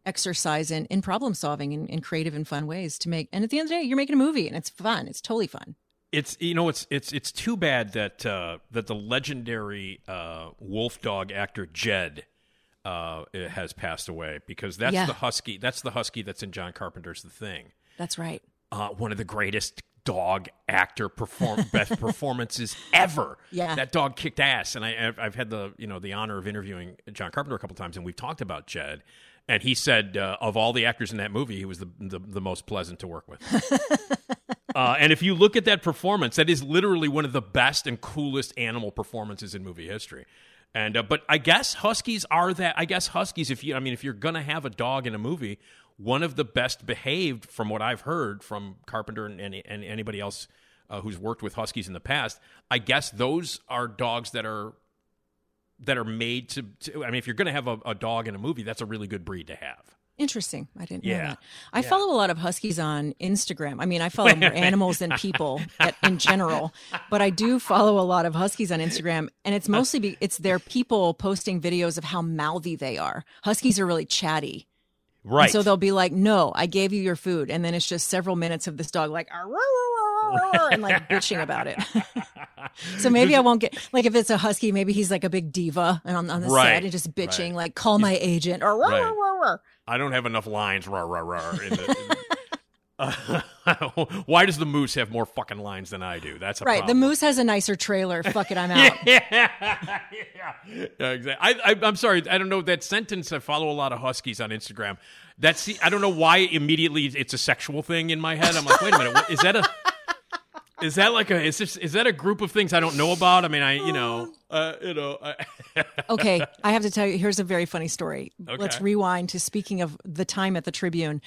exercise in problem solving in creative and fun ways to make. And at the end of the day, you're making a movie, and it's fun. It's totally fun. It's, you know, it's too bad that, that the legendary, wolf dog actor Jed, has passed away, because that's the husky that's in John Carpenter's The Thing. That's right. One of the greatest dog actor best performances ever. Yeah. That dog kicked ass. And I've had the honor of interviewing John Carpenter a couple of times, and we've talked about Jed. And he said, of all the actors in that movie, he was the most pleasant to work with. And if you look at that performance, that is literally one of the best and coolest animal performances in movie history. And but I guess huskies are that. I guess huskies, if you're gonna have a dog in a movie, one of the best behaved, from what I've heard from Carpenter and anybody else who's worked with huskies in the past. I guess those are dogs that are made to I mean, if you're going to have a dog in a movie, that's a really good breed to have. Interesting. I didn't know that. I follow a lot of huskies on Instagram. I mean, I follow more animals than people in general, but I do follow a lot of huskies on Instagram, and it's mostly it's their people posting videos of how mouthy they are. Huskies are really chatty. Right. And so they'll be like, no, I gave you your food. And then it's just several minutes of this dog like, and like bitching about it. So maybe I won't get, like, if it's a husky, maybe he's like a big diva and on the set and just bitching, like, call my agent or rah. I don't have enough lines. Why does the moose have more fucking lines than I do? That's a problem. Right. The moose has a nicer trailer. Fuck it, I'm out. Yeah, exactly. I'm sorry. I don't know that sentence. I follow a lot of huskies on Instagram. I don't know why immediately it's a sexual thing in my head. I'm like, wait a minute, what, is that a group of things I don't know about? I mean, Okay, I have to tell you, here's a very funny story. Okay. Let's rewind to, speaking of the time at the Tribune.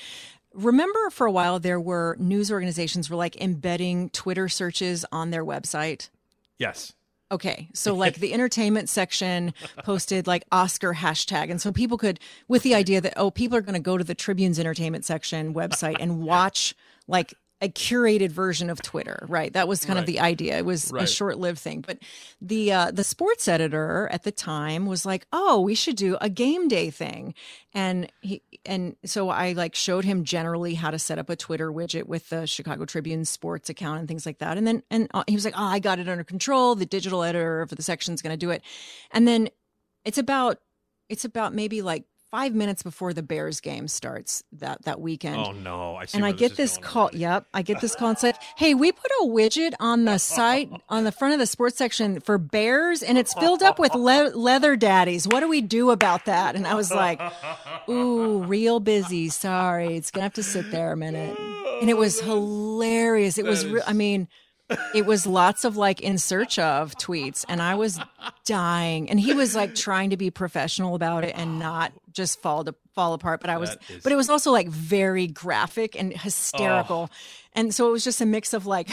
Remember, for a while, there were news organizations were like embedding Twitter searches on their website. Yes. Okay, so like the entertainment section posted like Oscar hashtag. And so people could, with the idea that, oh, people are going to go to the Tribune's entertainment section website and watch like a curated version of Twitter, right? That was kind of the idea. It was a short-lived thing. But the sports editor at the time was like, oh, we should do a game day thing. And so I like showed him generally how to set up a Twitter widget with the Chicago Tribune sports account and things like that. And then he was like, oh, I got it under control. The digital editor for the section's going to do it. And then it's about maybe like 5 minutes before the Bears game starts that weekend. Oh no! I see. And I get this call. Already. Yep, I get this call and said, "Hey, we put a widget on the site on the front of the sports section for Bears, and it's filled up with leather daddies. What do we do about that?" And I was like, "Ooh, real busy. Sorry, it's gonna have to sit there a minute." And it was hilarious. It was. I mean. It was lots of like in search of tweets, and I was dying. And he was like trying to be professional about it and not just fall apart. But it was also like very graphic and hysterical. Oh. And so it was just a mix of like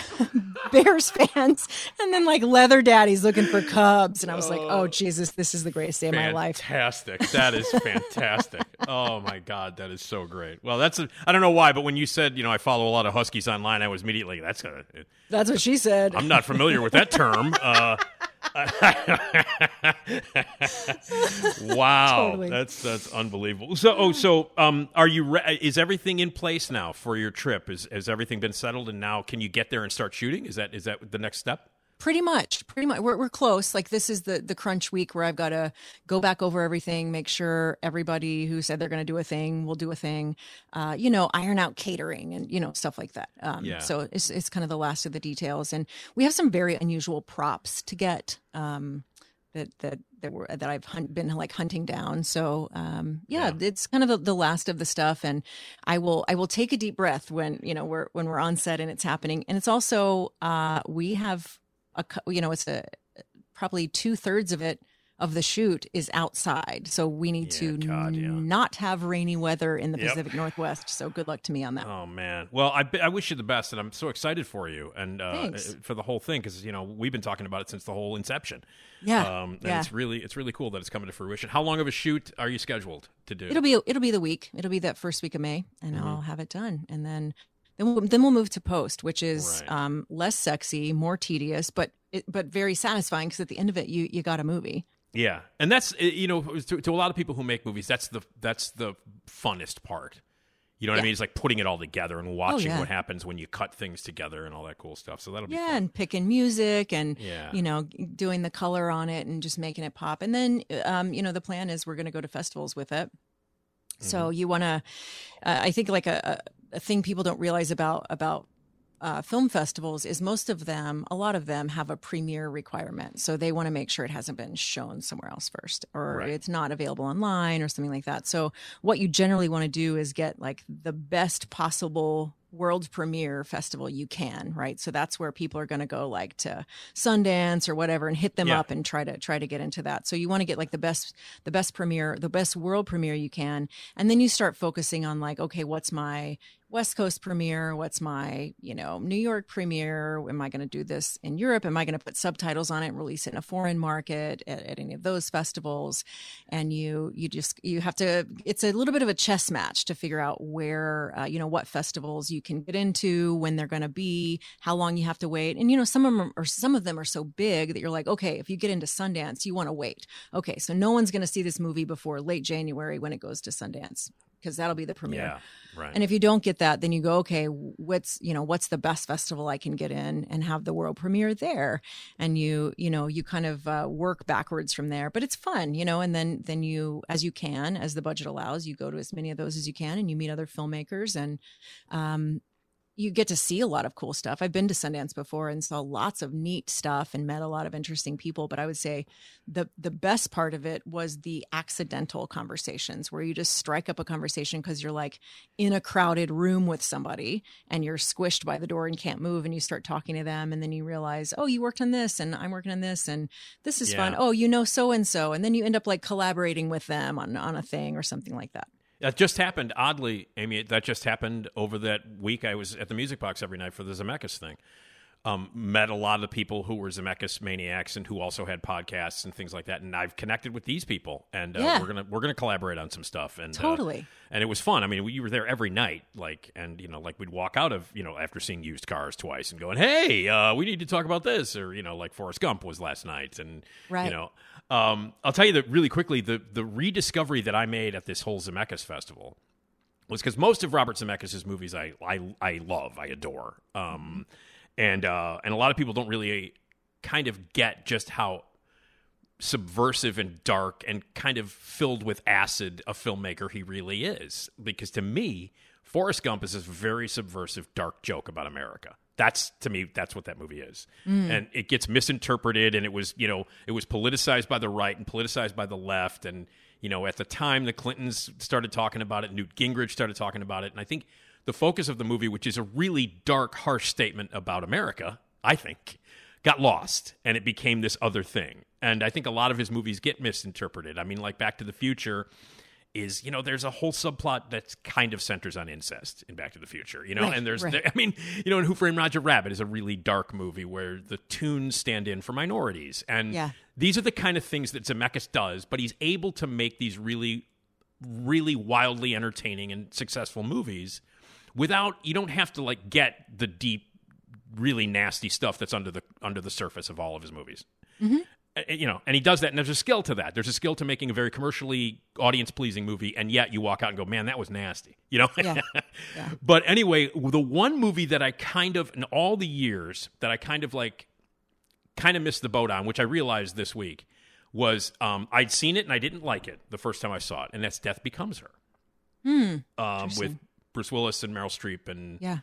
Bears fans and then like leather daddies looking for Cubs. And I was like, oh, Jesus, this is the greatest day of my life. Fantastic. That is fantastic. Oh, my God. That is so great. Well, I don't know why, but when you said, you know, I follow a lot of Huskies online, I was immediately, that's what she said. I'm not familiar with that term. Wow, totally. That's unbelievable. So are you? Is everything in place now for your trip? Has everything been settled, and now can you get there and start shooting? Is that the next step? Pretty much. We're close. Like this is the crunch week where I've got to go back over everything, make sure everybody who said they're going to do a thing will do a thing. Iron out catering and stuff like that. So it's kind of the last of the details, and we have some very unusual props to get that I've been like hunting down. So it's kind of the last of the stuff, and I will take a deep breath when we're on set and it's happening, and it's also we have. Probably 2/3 of it of the shoot is outside, so we need to not have rainy weather in the Pacific Northwest. So good luck to me on that. Oh man, well I wish you the best, and I'm so excited for you and for the whole thing because we've been talking about it since the whole inception. It's really cool that it's coming to fruition. How long of a shoot are you scheduled to do? It'll be the week. It'll be that first week of May, and I'll have it done, and then. Then we'll move to post, which is less sexy, more tedious, but very satisfying because at the end of it, you got a movie. Yeah, and that's to a lot of people who make movies, that's the funnest part. What I mean? It's like putting it all together and watching what happens when you cut things together and all that cool stuff. So that'll be fun. And picking music and doing the color on it and just making it pop. And then the plan is we're going to go to festivals with it. Mm-hmm. So you want to, I think like a thing people don't realize about film festivals is a lot of them have a premiere requirement. So they want to make sure it hasn't been shown somewhere else first, or it's not available online or something like that. So what you generally want to do is get like the best possible world premiere festival you can, right? So that's where people are going to go like to Sundance or whatever and hit them up and try to get into that. So you want to get like the best premiere, the best world premiere you can. And then you start focusing on like, okay, what's my West Coast premiere? What's my, New York premiere? Am I going to do this in Europe? Am I going to put subtitles on it and release it in a foreign market at any of those festivals? And you have to, it's a little bit of a chess match to figure out where, what festivals you can get into, when they're going to be, how long you have to wait. And, some of them are so big that you're like, okay, if you get into Sundance, you want to wait. Okay. So no one's going to see this movie before late January when it goes to Sundance, because that'll be the premiere. Yeah, right. And if you don't get that, then you go, okay, what's the best festival I can get in and have the world premiere there? And you kind of work backwards from there, but it's fun, and then you, as you can, as the budget allows, you go to as many of those as you can and you meet other filmmakers and, you get to see a lot of cool stuff. I've been to Sundance before and saw lots of neat stuff and met a lot of interesting people. But I would say the best part of it was the accidental conversations where you just strike up a conversation because you're like in a crowded room with somebody and you're squished by the door and can't move and you start talking to them. And then you realize, oh, you worked on this and I'm working on this and this is fun. Oh, so-and-so. And then you end up like collaborating with them on a thing or something like that. That just happened, oddly, Amy, over that week I was at the Music Box every night for the Zemeckis thing. Met a lot of the people who were Zemeckis maniacs and who also had podcasts and things like that. And I've connected with these people, and we're gonna collaborate on some stuff. And totally. And it was fun. I mean, you were there every night, we'd walk out of after seeing Used Cars twice and going, "Hey, we need to talk about this," or like Forrest Gump was last night, and I'll tell you that really quickly. The rediscovery that I made at this whole Zemeckis festival was because most of Robert Zemeckis' movies I love, I adore. And a lot of people don't really kind of get just how subversive and dark and kind of filled with acid a filmmaker he really is. Because to me, Forrest Gump is this very subversive, dark joke about America. That's what that movie is. Mm. And it gets misinterpreted, and it was politicized by the right and politicized by the left. And, at the time, the Clintons started talking about it. Newt Gingrich started talking about it. And I think the focus of the movie, which is a really dark, harsh statement about America, I think, got lost, and it became this other thing. And I think a lot of his movies get misinterpreted. I mean, like Back to the Future is, you know, there's a whole subplot that's kind of centers on incest in Back to the Future, you know? Right, and there's, right. I mean, you know, and Who Framed Roger Rabbit is a really dark movie where the tunes stand in for minorities. And these are the kind of things that Zemeckis does, but he's able to make these really, really wildly entertaining and successful movies without, you don't have to like get the deep, really nasty stuff that's under the surface of all of his movies. Mm-hmm. You know, and he does that, and there's a skill to that. There's a skill to making a very commercially audience-pleasing movie, and yet you walk out and go, man, that was nasty, you know? Yeah. Yeah. But anyway, the one movie that I kind of, in all the years, that I kind of missed the boat on, which I realized this week, was I'd seen it and I didn't like it the first time I saw it, and that's Death Becomes Her. With Bruce Willis and Meryl Streep and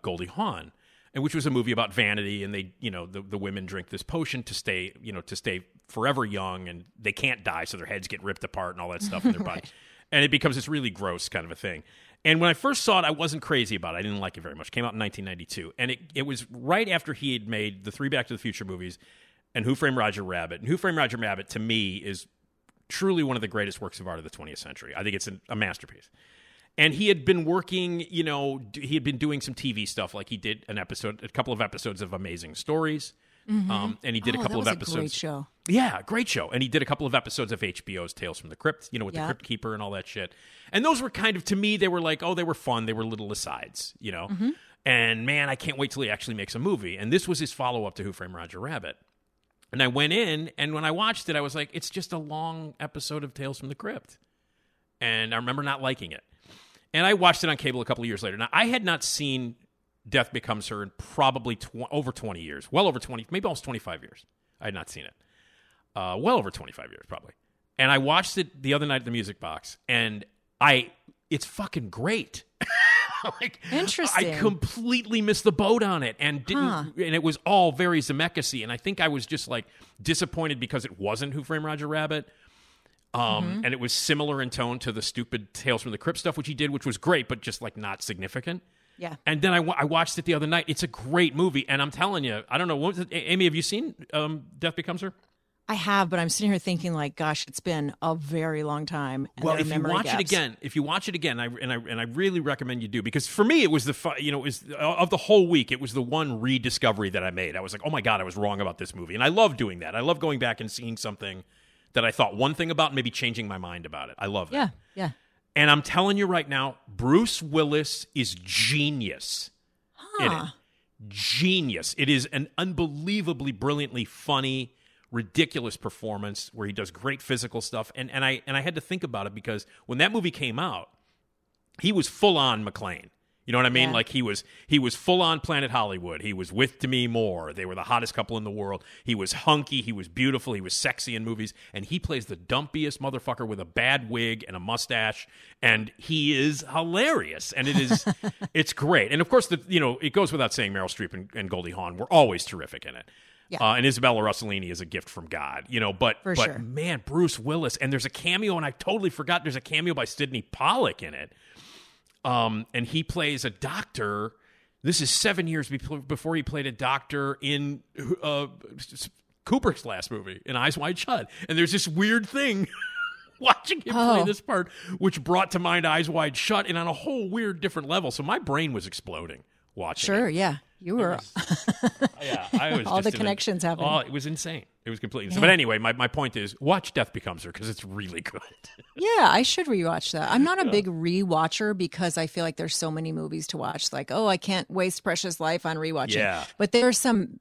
Goldie Hawn. And which was a movie about vanity, and they, you know, the women drink this potion to stay, you know, to stay forever young, and they can't die, so their heads get ripped apart and all that stuff in their body. Right. And it becomes this really gross kind of a thing. And when I first saw it, I wasn't crazy about it. I didn't like it very much. It came out in 1992. And it was right after he had made the three Back to the Future movies and Who Framed Roger Rabbit. And Who Framed Roger Rabbit, to me, is truly one of the greatest works of art of the 20th century. I think it's a masterpiece. And he had been working, you know, he had been doing some TV stuff. Like he did a couple of episodes of Amazing Stories. Mm-hmm. And he did a couple of episodes. Great show. Yeah, great show. And he did a couple of episodes of HBO's Tales from the Crypt, you know, with the Crypt Keeper and all that shit. And those were kind of, to me, they were like, oh, they were fun. They were little asides, you know. Mm-hmm. And man, I can't wait till he actually makes a movie. And this was his follow-up to Who Framed Roger Rabbit. And I went in, and when I watched it, I was like, it's just a long episode of Tales from the Crypt. And I remember not liking it. And I watched it on cable a couple of years later. Now, I had not seen Death Becomes Her in probably over 20 years. Well over 20, maybe almost 25 years. I had not seen it. Well over 25 years, probably. And I watched it the other night at the Music Box, and it's fucking great. Like, interesting. I completely missed the boat on it and didn't, and it was all very Zemeckis-y. And I think I was just like disappointed because it wasn't Who Framed Roger Rabbit. And it was similar in tone to the stupid Tales from the Crypt stuff, which he did, which was great, but just like not significant. Yeah. And then I watched it the other night. It's a great movie. And I'm telling you, I don't know. What was it? Amy, have you seen Death Becomes Her? I have, but I'm sitting here thinking like, gosh, it's been a very long time. And well, if you watch it again, I really recommend you do, because for me, it was of the whole week, it was the one rediscovery that I made. I was like, oh my God, I was wrong about this movie. And I love doing that. I love going back and seeing something that I thought one thing about, maybe changing my mind about it. I love that. Yeah. And I'm telling you right now, Bruce Willis is genius in it. Genius. It is an unbelievably brilliantly funny, ridiculous performance where he does great physical stuff. And I had to think about it because when that movie came out, he was full on McClane. You know what I mean? Yeah. Like he was full on Planet Hollywood. He was with Demi Moore. They were the hottest couple in the world. He was hunky. He was beautiful. He was sexy in movies. And he plays the dumpiest motherfucker with a bad wig and a mustache. And he is hilarious. And it's great. And of course, it goes without saying Meryl Streep and Goldie Hawn were always terrific in it. Yeah. And Isabella Rossellini is a gift from God, you know, but man, Bruce Willis. And there's a cameo, and I totally forgot there's a cameo by Sidney Pollack in it. And he plays a doctor. This is 7 years before he played a doctor in Kubrick's last movie, in Eyes Wide Shut. And there's this weird thing watching him play this part, which brought to mind Eyes Wide Shut, and on a whole weird different level. So my brain was exploding watching it. Sure, yeah. You were. I was all the connections happened. Oh, it was insane. It was completely insane. Yeah. But anyway, my point is watch Death Becomes Her because it's really good. Yeah, I should rewatch that. I'm not a big rewatcher because I feel like there's so many movies to watch. Like, oh, I can't waste precious life on rewatching. Yeah. But there are some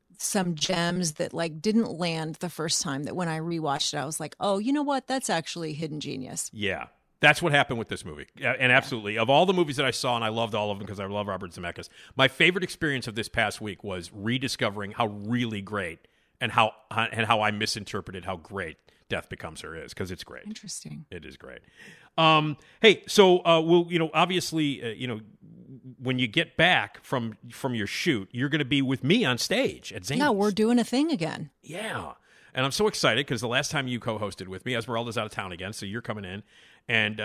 gems that like didn't land the first time that when I rewatched it, I was like, oh, you know what? That's actually hidden genius. Yeah. That's what happened with this movie. And absolutely, of all the movies that I saw, and I loved all of them because I love Robert Zemeckis, my favorite experience of this past week was rediscovering how really great and how I misinterpreted how great Death Becomes Her is, because it's great. Interesting. It is great. Hey, so we'll, you know, obviously, you know, when you get back from your shoot, you're going to be with me on stage at Zanies. Yeah, we're doing a thing again. Yeah. And I'm so excited because the last time you co-hosted with me, Esmeralda's out of town again, so you're coming in. And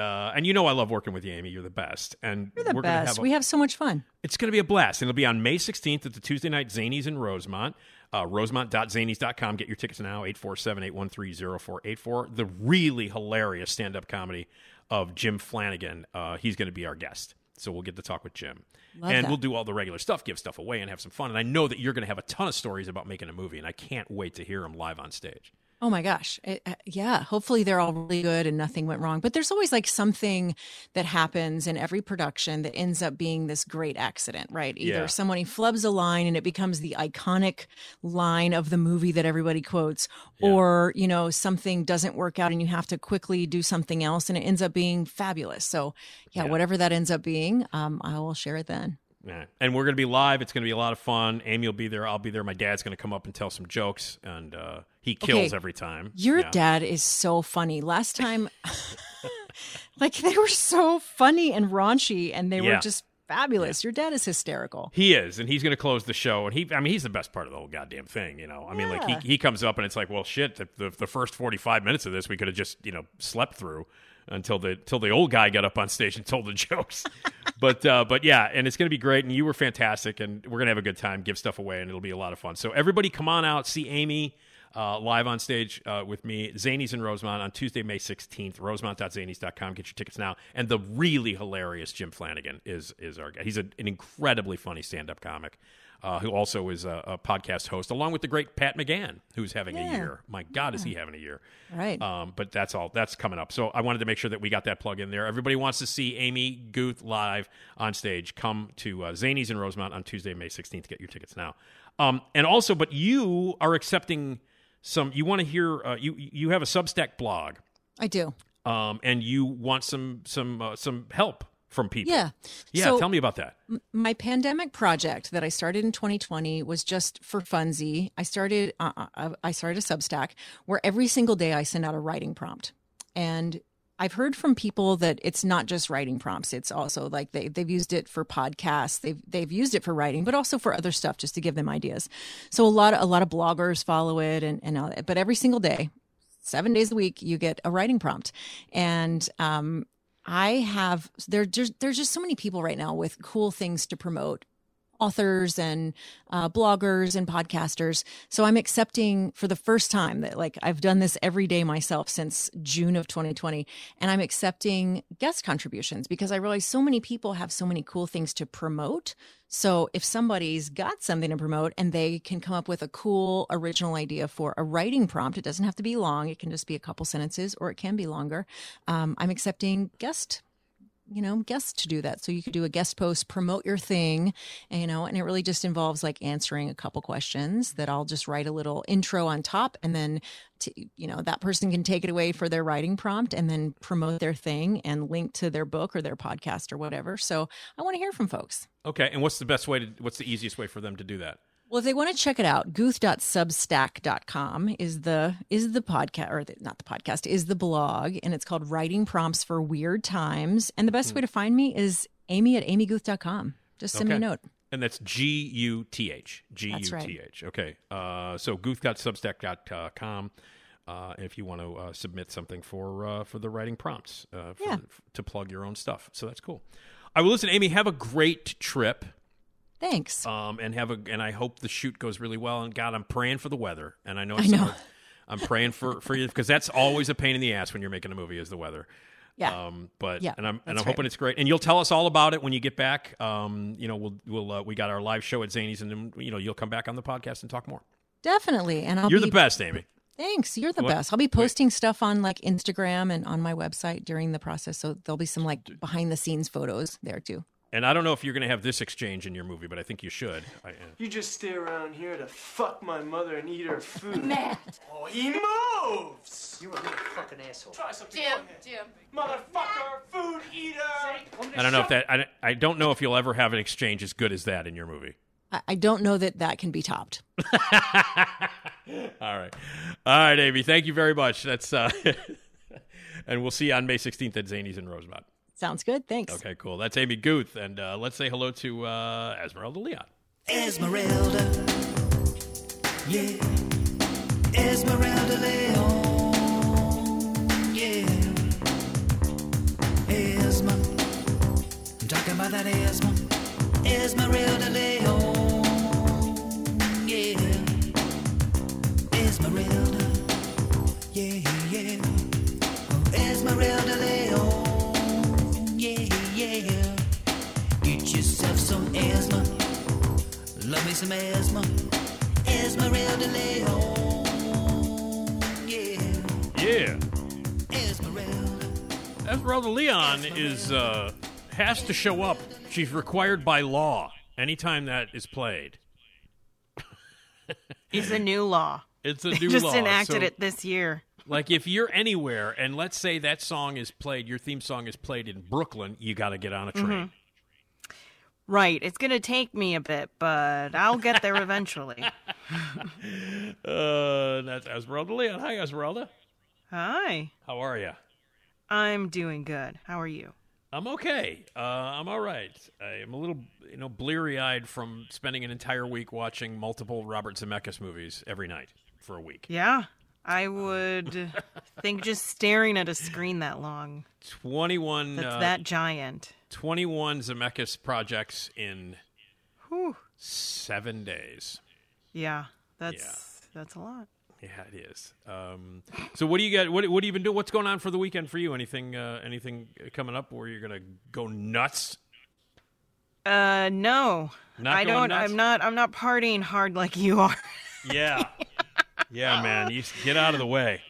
you know I love working with you, Amy. You're the best. And you're the we're best. We have so much fun. It's going to be a blast. And it'll be on May 16th at the Tuesday Night Zanies in Rosemont. Rosemont.zanies.com. Get your tickets now, 847-813-0484. The really hilarious stand-up comedy of Jim Flanagan. He's going to be our guest. So we'll get to talk with Jim. We'll do all the regular stuff, give stuff away, and have some fun. And I know that you're going to have a ton of stories about making a movie, and I can't wait to hear them live on stage. Oh, my gosh. Yeah. Hopefully they're all really good and nothing went wrong. But there's always like something that happens in every production that ends up being this great accident, right? Either somebody flubs a line and it becomes the iconic line of the movie that everybody quotes, or, you know, something doesn't work out and you have to quickly do something else and it ends up being fabulous. So, yeah. Whatever that ends up being, I will share it then. And we're going to be live. It's going to be a lot of fun. Amy will be there. I'll be there. My dad's going to come up and tell some jokes, and he kills every time. Your dad is so funny. Last time, they were so funny and raunchy, and they were just fabulous. Your dad is hysterical. He is, and he's going to close the show. And he's the best part of the whole goddamn thing, you know. I mean, like, he comes up, and it's like, well, shit, the first 45 minutes of this, we could have just, slept through. Until the old guy got up on stage and told the jokes. But yeah, and it's going to be great. And you were fantastic. And we're going to have a good time, give stuff away, and it'll be a lot of fun. So everybody come on out, see Amy live on stage with me, Zanies in Rosemont on Tuesday, May 16th, rosemont.zanies.com. Get your tickets now. And the really hilarious Jim Flanagan is our guy. He's an incredibly funny stand-up comic who also is a podcast host, along with the great Pat McGann, who's having a year. My God, is he having a year. Right. But that's all. That's coming up. So I wanted to make sure that we got that plug in there. Everybody wants to see Amy Guth live on stage. Come to Zanies in Rosemont on Tuesday, May 16th. Get your tickets now. And also, but you are accepting some, you want to hear, you have a Substack blog. I do. And you want some help from people. Yeah. So tell me about that. My pandemic project that I started in 2020 was just for funsy. I started a Substack where every single day I send out a writing prompt. And I've heard from people that it's not just writing prompts. It's also like they've used it for podcasts. They've used it for writing, but also for other stuff just to give them ideas. So a lot of bloggers follow it and all that. But every single day, 7 days a week, you get a writing prompt. And there's just so many people right now with cool things to promote, authors and bloggers and podcasters. So I'm accepting for the first time that I've done this every day myself since June of 2020, and I'm accepting guest contributions because I realize so many people have so many cool things to promote. So if somebody's got something to promote and they can come up with a cool original idea for a writing prompt, it doesn't have to be long. It can just be a couple sentences, or it can be longer. I'm accepting guests to do that. So you could do a guest post, promote your thing, and it really just involves answering a couple questions that I'll just write a little intro on top. And then, that person can take it away for their writing prompt and then promote their thing and link to their book or their podcast or whatever. So I want to hear from folks. Okay. And what's the easiest way for them to do that? Well, if they want to check it out, guth.substack.com is the podcast, or is the blog, and it's called Writing Prompts for Weird Times. And the best way to find me is Amy at amyguth.com. Just send me a note. And that's G-U-T-H. G-U-T-H. That's right. Okay. So guth.substack.com. If you want to submit something for the writing prompts to plug your own stuff. So that's cool. I will listen, Amy, have a great trip. Thanks. And I hope the shoot goes really well. And God, I'm praying for the weather. And I know. I'm praying for you, because that's always a pain in the ass when you're making a movie, is the weather. Yeah. I'm hoping it's great. And you'll tell us all about it when you get back. We got our live show at Zanies, and then you'll come back on the podcast and talk more. Definitely. And you're the best, Amy. Thanks. You're the best. I'll be posting stuff on Instagram and on my website during the process. So there'll be some behind the scenes photos there too. And I don't know if you're going to have this exchange in your movie, but I think you should. You just stay around here to fuck my mother and eat her food. Matt! Oh, he moves! You a little fucking asshole. Try something. Jim. Motherfucker, food eater! I don't know if that... I don't know if you'll ever have an exchange as good as that in your movie. I don't know that can be topped. All right, Amy. Thank you very much. That's and we'll see you on May 16th at Zanies in Rosemont. Sounds good. Thanks. Okay, cool. That's Amy Guth. And let's say hello to Esmeralda Leon. Esmeralda. Yeah. Esmeralda. yeah, yeah. Esmeralda Leon, yeah, yeah. Get yourself some asthma. Love me some asthma. Esmeralda Leon, yeah. Yeah. Esmeralda. Esmeralda Leon is, has to show up. She's required by law anytime that is played. It's a new law. It's a new law. Just enacted it this year. Like, if you're anywhere, and let's say that song is played, your theme song is played in Brooklyn, you got to get on a train. Mm-hmm. Right. It's going to take me a bit, but I'll get there eventually. That's Esmeralda Leon. Hi, Esmeralda. Hi. How are you? I'm doing good. How are you? I'm okay. I'm all right. I'm a little, bleary-eyed from spending an entire week watching multiple Robert Zemeckis movies every night for a week. Yeah, I would think just staring at a screen that long. 21. That's that giant. 21 Zemeckis projects in 7 days. Yeah, that's a lot. Yeah, it is. So what do you got? What do you been doing? What's going on for the weekend for you? Anything coming up where you're gonna go nuts? No, not I going don't. Nuts? I'm not partying hard like you are. Yeah, yeah, man. You get out of the way.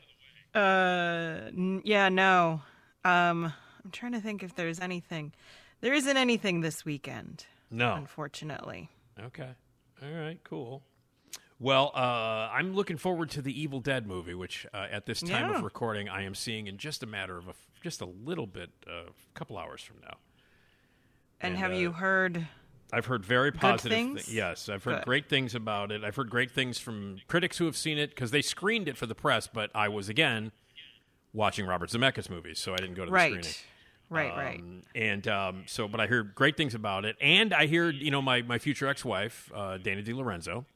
Yeah, no. I'm trying to think if there's anything. There isn't anything this weekend. No, unfortunately. Okay. All right. Cool. Well, I'm looking forward to the Evil Dead movie, which at this time of recording I am seeing in just a matter of just a little bit, a couple hours from now. And have you heard? I've heard very positive things. Yes, I've heard great things about it. I've heard great things from critics who have seen it because they screened it for the press. But I was again watching Robert Zemeckis movies, so I didn't go to the screening. Right. And but I heard great things about it, and I heard my future ex-wife, Dana DiLorenzo.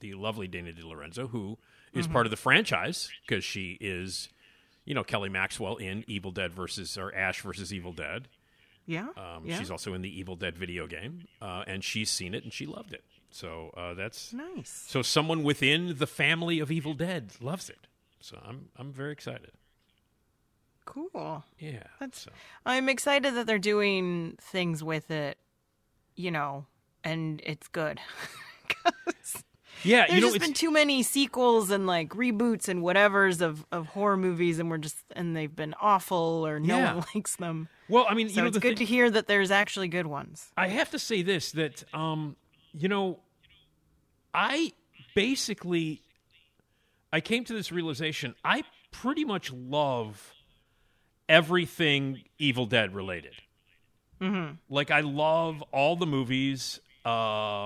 The lovely Dana DiLorenzo, who is part of the franchise because she is, Kelly Maxwell in Evil Dead Ash versus Evil Dead. Yeah, she's also in the Evil Dead video game, and she's seen it and she loved it. So that's nice. So someone within the family of Evil Dead loves it. So I'm very excited. Cool. Yeah, I'm excited that they're doing things with it, and it's good. Yeah, there's been too many sequels and like reboots and whatevers of horror movies, and they've been awful or no one likes them. Well, I mean, so it's good to hear that there's actually good ones. I have to say this that I basically came to this realization. I pretty much love everything Evil Dead related. Mm-hmm. Like I love all the movies. I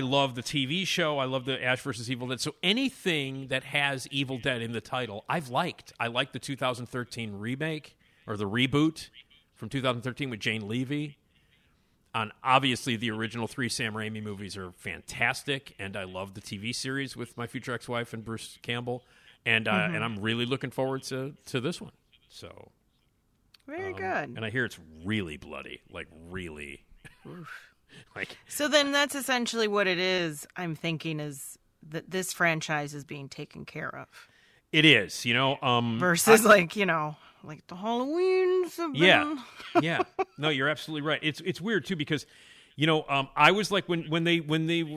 love the TV show. I love the Ash versus Evil Dead. So anything that has Evil Dead in the title, I've liked. I liked the 2013 remake or the reboot from 2013 with Jane Levy. And obviously, the original 3 Sam Raimi movies are fantastic, and I love the TV series with my future ex-wife and Bruce Campbell. And and I'm really looking forward to this one. So very good. And I hear it's really bloody, like really. So then that's essentially what it is, I'm thinking, is that this franchise is being taken care of. It is, versus like the Halloweens have been... Yeah. No, you're absolutely right. It's weird too because I was like when the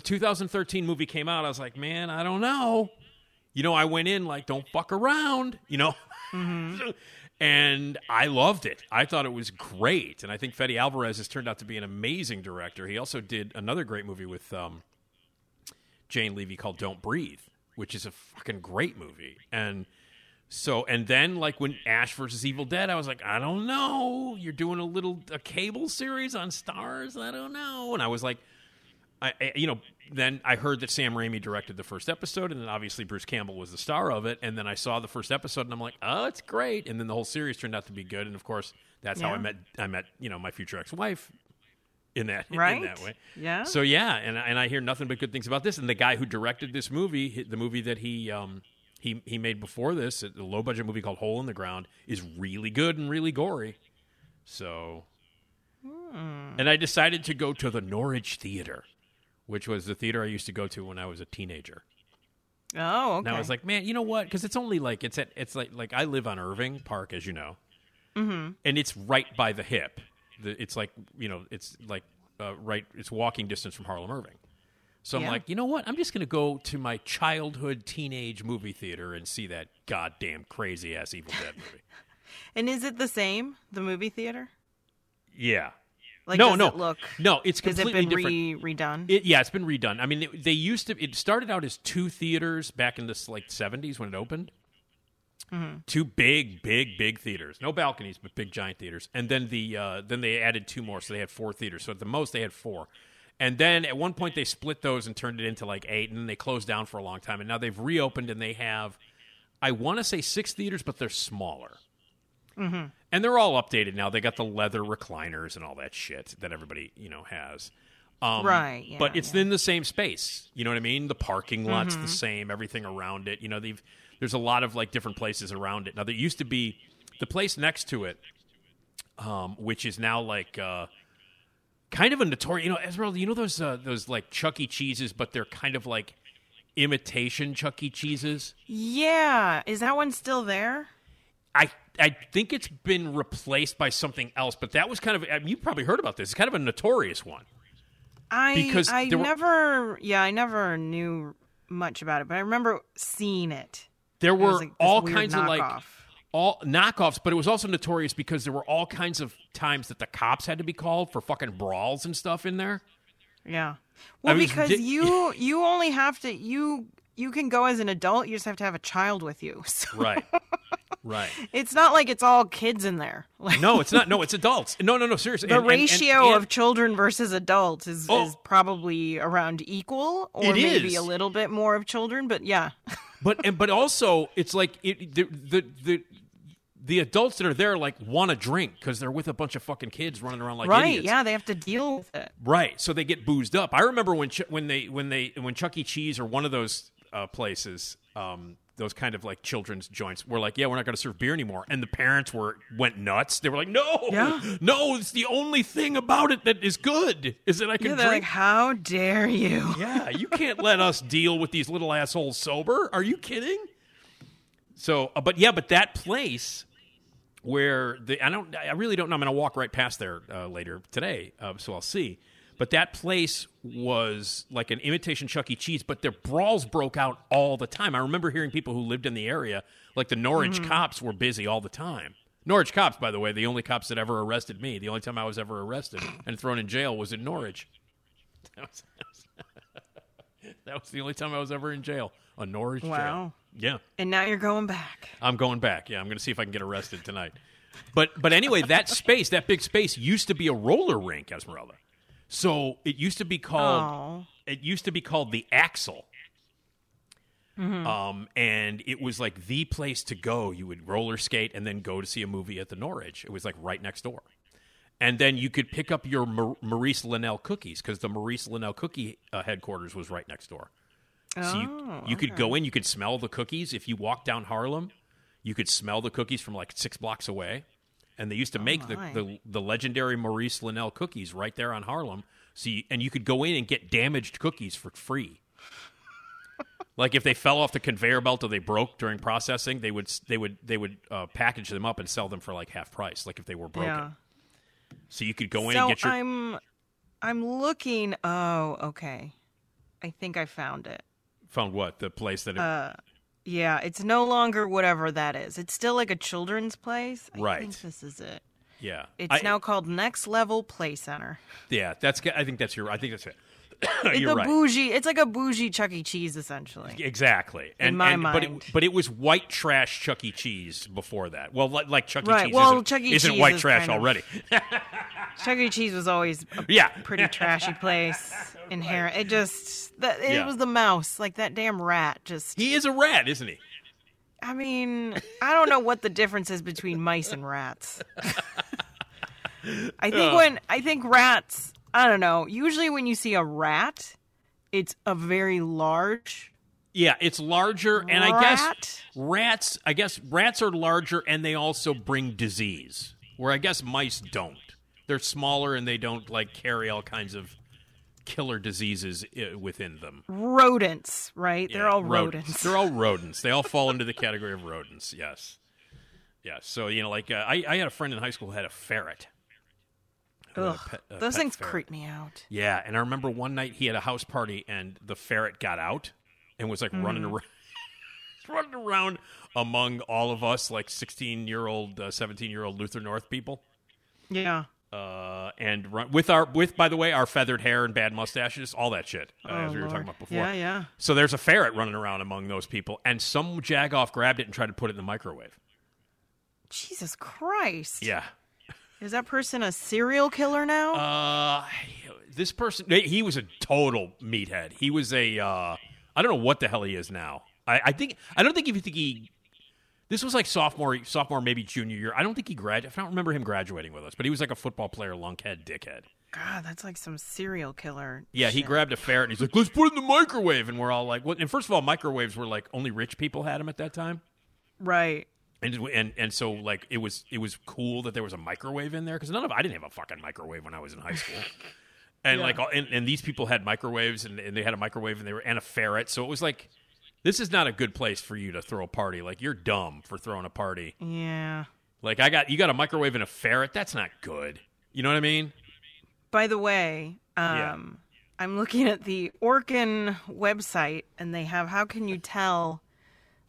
2013 movie came out, I was like, man, I don't know. I went in like, don't fuck around, Mm-hmm. And I loved it. I thought it was great. And I think Fede Alvarez has turned out to be an amazing director. He also did another great movie with Jane Levy called Don't Breathe, which is a fucking great movie. And then like when Ash versus Evil Dead, I was like, I don't know. You're doing a cable series on Starz? I don't know. And I was like, then I heard that Sam Raimi directed the first episode, and then obviously Bruce Campbell was the star of it. And then I saw the first episode, and I'm like, oh, it's great. And then the whole series turned out to be good. And of course, that's how I met my future ex-wife in that way. Yeah. So yeah, and I hear nothing but good things about this. And the guy who directed this movie, the movie that he made before this, a low budget movie called Hole in the Ground, is really good and really gory. So. Mm. And I decided to go to the Norridge Theater, which was the theater I used to go to when I was a teenager. Oh, okay. Now I was like, man, you know what? Because it's only like it's like I live on Irving Park, as you know, mm-hmm. and it's right by the hip. It's like, you know, it's like right. It's walking distance from Harlem Irving. So I'm like, you know what? I'm just going to go to my childhood teenage movie theater and see that goddamn crazy ass Evil Dead movie. And is it the same, the movie theater? Yeah. Like, no. It look, no, it's completely different. Has it been redone? It's been redone. I mean, they used to. It started out as two theaters back in the like 70s when it opened. Mm-hmm. Two big theaters, no balconies, but big giant theaters. And then then they added two more, so they had four theaters. So at the most, they had four. And then at one point, they split those and turned it into like eight, and then they closed down for a long time. And now they've reopened, and they have, I want to say, six theaters, but they're smaller. Mm-hmm. And they're all updated now. They got the leather recliners and all that shit that everybody, you know, has. Right. Yeah, but it's in the same space. You know what I mean? The parking lot's the same. Everything around it. You know, there's a lot of like different places around it. Now, there used to be the place next to it, which is now like kind of a notorious. You know, Esmeralda, you know those like Chuck E. Cheese's, but they're kind of like imitation Chuck E. Cheese's? Yeah. Is that one still there? I think it's been replaced by something else, but that was kind of, I mean, you probably heard about this. It's kind of a notorious one. I never knew much about it, but I remember seeing it. There were like all kinds of like all knockoffs, but it was also notorious because there were all kinds of times that the cops had to be called for fucking brawls and stuff in there. Yeah. Well, you only have to, you can go as an adult, you just have to have a child with you. So. Right. It's not like it's all kids in there. Like, no, it's not. No, it's adults. No, seriously. The ratio of children versus adults is probably around equal, or maybe a little bit more of children, but yeah. But also, it's like the adults that are there like want to drink because they're with a bunch of fucking kids running around like idiots. Right, yeah, they have to deal with it. Right, so they get boozed up. I remember when Chuck E. Cheese or one of those places. Those kind of like children's joints were like, yeah, we're not going to serve beer anymore. And the parents went nuts. They were like, no, it's the only thing about it that is good is that I can drink. Like, how dare you? Yeah, you can't let us deal with these little assholes sober. Are you kidding? So, but that place where I really don't know. I'm going to walk right past there later today. So I'll see. But that place was like an imitation Chuck E. Cheese, but their brawls broke out all the time. I remember hearing people who lived in the area, like the Norridge cops were busy all the time. Norridge cops, by the way, the only cops that ever arrested me. The only time I was ever arrested and thrown in jail was in Norridge. That was the only time I was ever in jail, a Norridge jail. Wow. Yeah. And now you're going back. I'm going back, yeah. I'm going to see if I can get arrested tonight. But anyway, that space, that big space, used to be a roller rink, Esmeralda. So it used to be called the Axle, and it was like the place to go. You would roller skate and then go to see a movie at the Norridge. It was like right next door, and then you could pick up your Maurice Linnell cookies because the Maurice Linnell cookie headquarters was right next door. So you could go in. You could smell the cookies if you walked down Harlem. You could smell the cookies from like 6 blocks away. And they used to make the legendary Maurice Linnell cookies right there on Harlem. So you could go in and get damaged cookies for free. Like if they fell off the conveyor belt or they broke during processing, they would package them up and sell them for like half price. Like if they were broken, so you could go in and get your. I'm looking. Oh, okay. I think I found it. Found what? The place that. Yeah, it's no longer whatever that is. It's still like a children's place. I think this is it. Yeah. It's now called Next Level Play Center. Yeah, I think that's it. You're right. It's like a bougie Chuck E. Cheese, essentially. Exactly. In my mind. But it was white trash Chuck E. Cheese before that. Well, like Chuck E. Cheese isn't white trash already. Chuck E. Cheese was always a pretty trashy place. Inherent. It was the mouse, like that damn rat. He is a rat, isn't he? I mean, I don't know what the difference is between mice and rats. I think rats. I don't know. Usually when you see a rat, it's a very large. Yeah, it's larger. And I guess rats are larger and they also bring disease, where I guess mice don't. They're smaller and they don't like carry all kinds of killer diseases within them. Rodents, right? Yeah, they're all rodents. They're all rodents. They all fall into the category of rodents, yes. Yeah, so, you know, like, I had a friend in high school who had a ferret. Ugh, those things creep me out. Yeah, and I remember one night he had a house party, and the ferret got out and was, like, running around among all of us, like, 16-year-old, 17-year-old Luther North people. Yeah. And by the way, our feathered hair and bad mustaches, all that shit, as we were talking about before. Yeah, yeah. So there's a ferret running around among those people, and some jagoff grabbed it and tried to put it in the microwave. Jesus Christ. Yeah. Is that person a serial killer now? This person, he was a total meathead. He was I don't know what the hell he is now. This was like sophomore, maybe junior year. I don't think he graduated. I don't remember him graduating with us, but he was like a football player, lunkhead, dickhead. God, that's like some serial killer. Yeah, shit. He grabbed a ferret and he's like, let's put it in the microwave. And we're all like, what? And first of all, microwaves were like only rich people had them at that time. Right. And so like it was cool that there was a microwave in there because I didn't have a fucking microwave when I was in high school. And yeah. and these people had microwaves and they had a microwave and a ferret. So it was like, this is not a good place for you to throw a party. Like, you're dumb for throwing a party. Yeah. Like, you got a microwave and a ferret. That's not good. You know what I mean? By the way, I'm looking at the Orkin website, and they have, how can you tell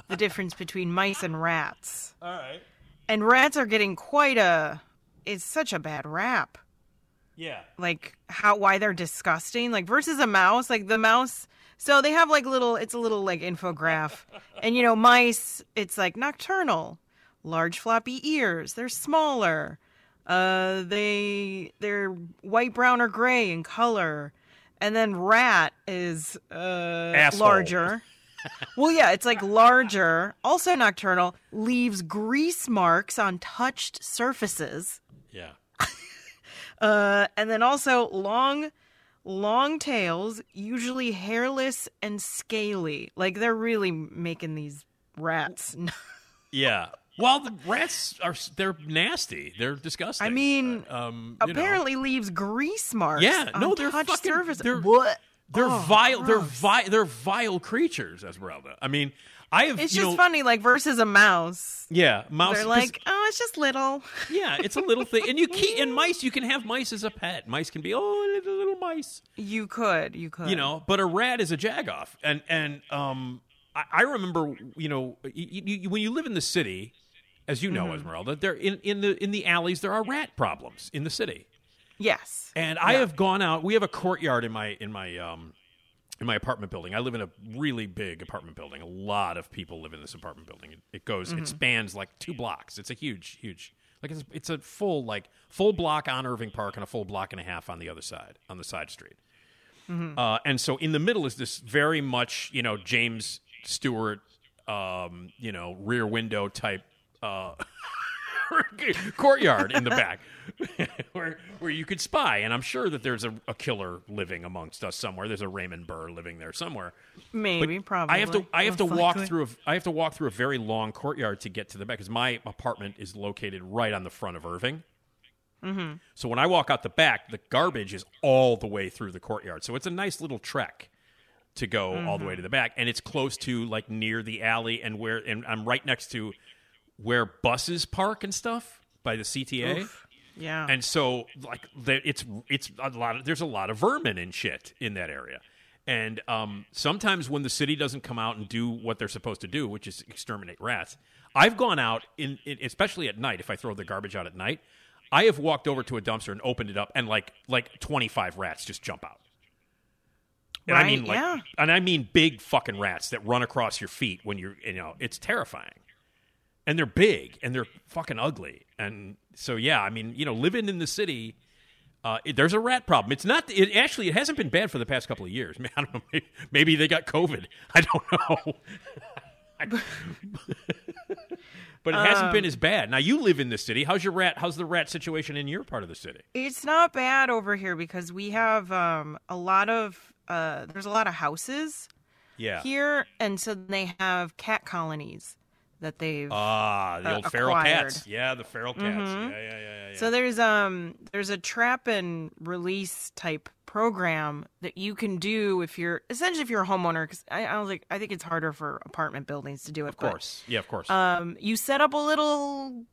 the difference between mice and rats? All right. And rats are getting it's such a bad rap. Yeah. Like, why they're disgusting. Like, versus a mouse, like, the mouse... So they have like it's a little like infographic. And you know, mice, it's like nocturnal, large floppy ears, they're smaller. They're white, brown or gray in color. And then rat is larger. Well, yeah, it's like larger, also nocturnal, leaves grease marks on touched surfaces. Yeah. And then also long tails, usually hairless and scaly. Like, they're really making these rats. Yeah. Well, the rats they're nasty. They're disgusting. I mean, apparently leaves grease marks. Yeah. No, they're touched surfaces. They're vile. Gross. They're vile creatures, Esmeralda. I mean, it's just funny, like, versus a mouse. Yeah, mouse. They're like, oh, it's just little. Yeah, it's a little thing. And mice, you can have mice as a pet. Mice can be, little mice. You could. You know, but a rat is a jagoff. And I remember, you know, when you live in the city, as you know, Esmeralda, there in the alleys there are rat problems in the city. Yes. And I have gone out. We have a courtyard in my apartment building. I live in a really big apartment building. A lot of people live in this apartment building. It spans like 2 blocks. It's a huge, like it's a full block on Irving Park and a full block and a half on the other side, on the side street. Mm-hmm. And so in the middle is this very much, you know, James Stewart, you know, Rear Window type, courtyard in the back where you could spy, and I'm sure that there's a killer living amongst us somewhere. There's a Raymond Burr living there somewhere, maybe, but probably. I have to walk through a very long courtyard to get to the back because my apartment is located right on the front of Irving. Mm-hmm. So when I walk out the back, the garbage is all the way through the courtyard. So it's a nice little trek to go all the way to the back, and it's close to like near the alley and I'm right next to where buses park and stuff by the CTA. Oof. Yeah. And so like it's there's a lot of vermin and shit in that area. And sometimes when the city doesn't come out and do what they're supposed to do, which is exterminate rats, I've gone out especially at night. If I throw the garbage out at night, I have walked over to a dumpster and opened it up and like 25 rats just jump out. And right? I mean and I mean big fucking rats that run across your feet when you're, you know, it's terrifying. And they're big, and they're fucking ugly. And so, yeah, I mean, you know, living in the city, there's a rat problem. It's not... It hasn't been bad for the past couple of years. I don't know. Maybe they got COVID. I don't know. But it hasn't been as bad. Now, you live in the city. How's the rat situation in your part of the city? It's not bad over here because we have a lot of... there's a lot of houses here, and so they have cat colonies that they've the old feral acquired. Cats. Yeah, the feral cats. Mm-hmm. Yeah. yeah. So there's a trap and release type program that you can do if you're essentially if you're a homeowner, because I think it's harder for apartment buildings to do it. Of course. You set up a little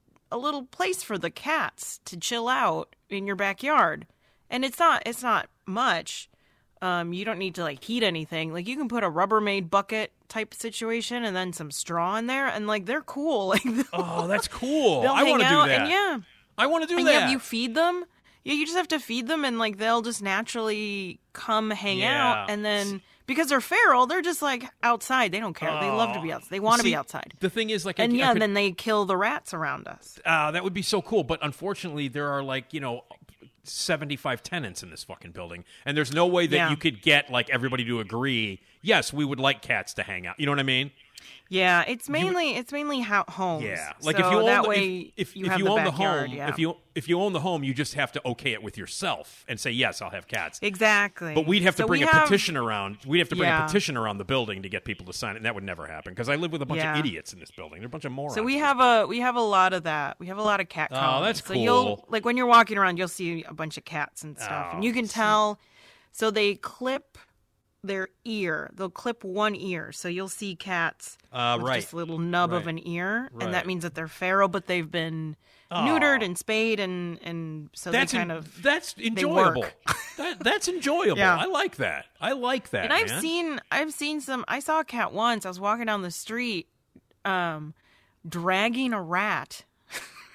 place for the cats to chill out in your backyard, and it's not much. You don't need to like heat anything. Like you can put a Rubbermaid bucket type situation and then some straw in there, and like they're cool. Like oh, that's cool. I want to do that. And, yeah, I want to do and that. Yeah, you feed them. Yeah, you just have to feed them, and like they'll just naturally come hang out, and then. Because they're feral, they're just like outside. They don't care. They love to be outside. They want to be outside. The thing is, like, and then they kill the rats around us. That would be so cool. But unfortunately, there are 75 tenants in this fucking building, and there's no way that you could get like everybody to agree. Yes, we would like cats to hang out. You know what I mean? Yeah, it's mainly homes. Yeah, like so if you own if you own the home, you just have to okay it with yourself and say yes, I'll have cats. Exactly. But we'd have to petition around. We'd have to bring a petition around the building to get people to sign it, and that would never happen because I live with a bunch of idiots in this building. They're a bunch of morons. So we have a lot of that. We have a lot of cat colonies. Oh, that's cool. So you'll like when you're walking around, you'll see a bunch of cats and stuff, and you can tell. So they clip their ear. They'll clip one ear. So you'll see cats with just a little nub of an ear. Right. And that means that they're feral, but they've been neutered and spayed. And so that's they kind of... That's enjoyable. That's enjoyable. Yeah. I like that. And I've seen some... I saw a cat once. I was walking down the street dragging a rat...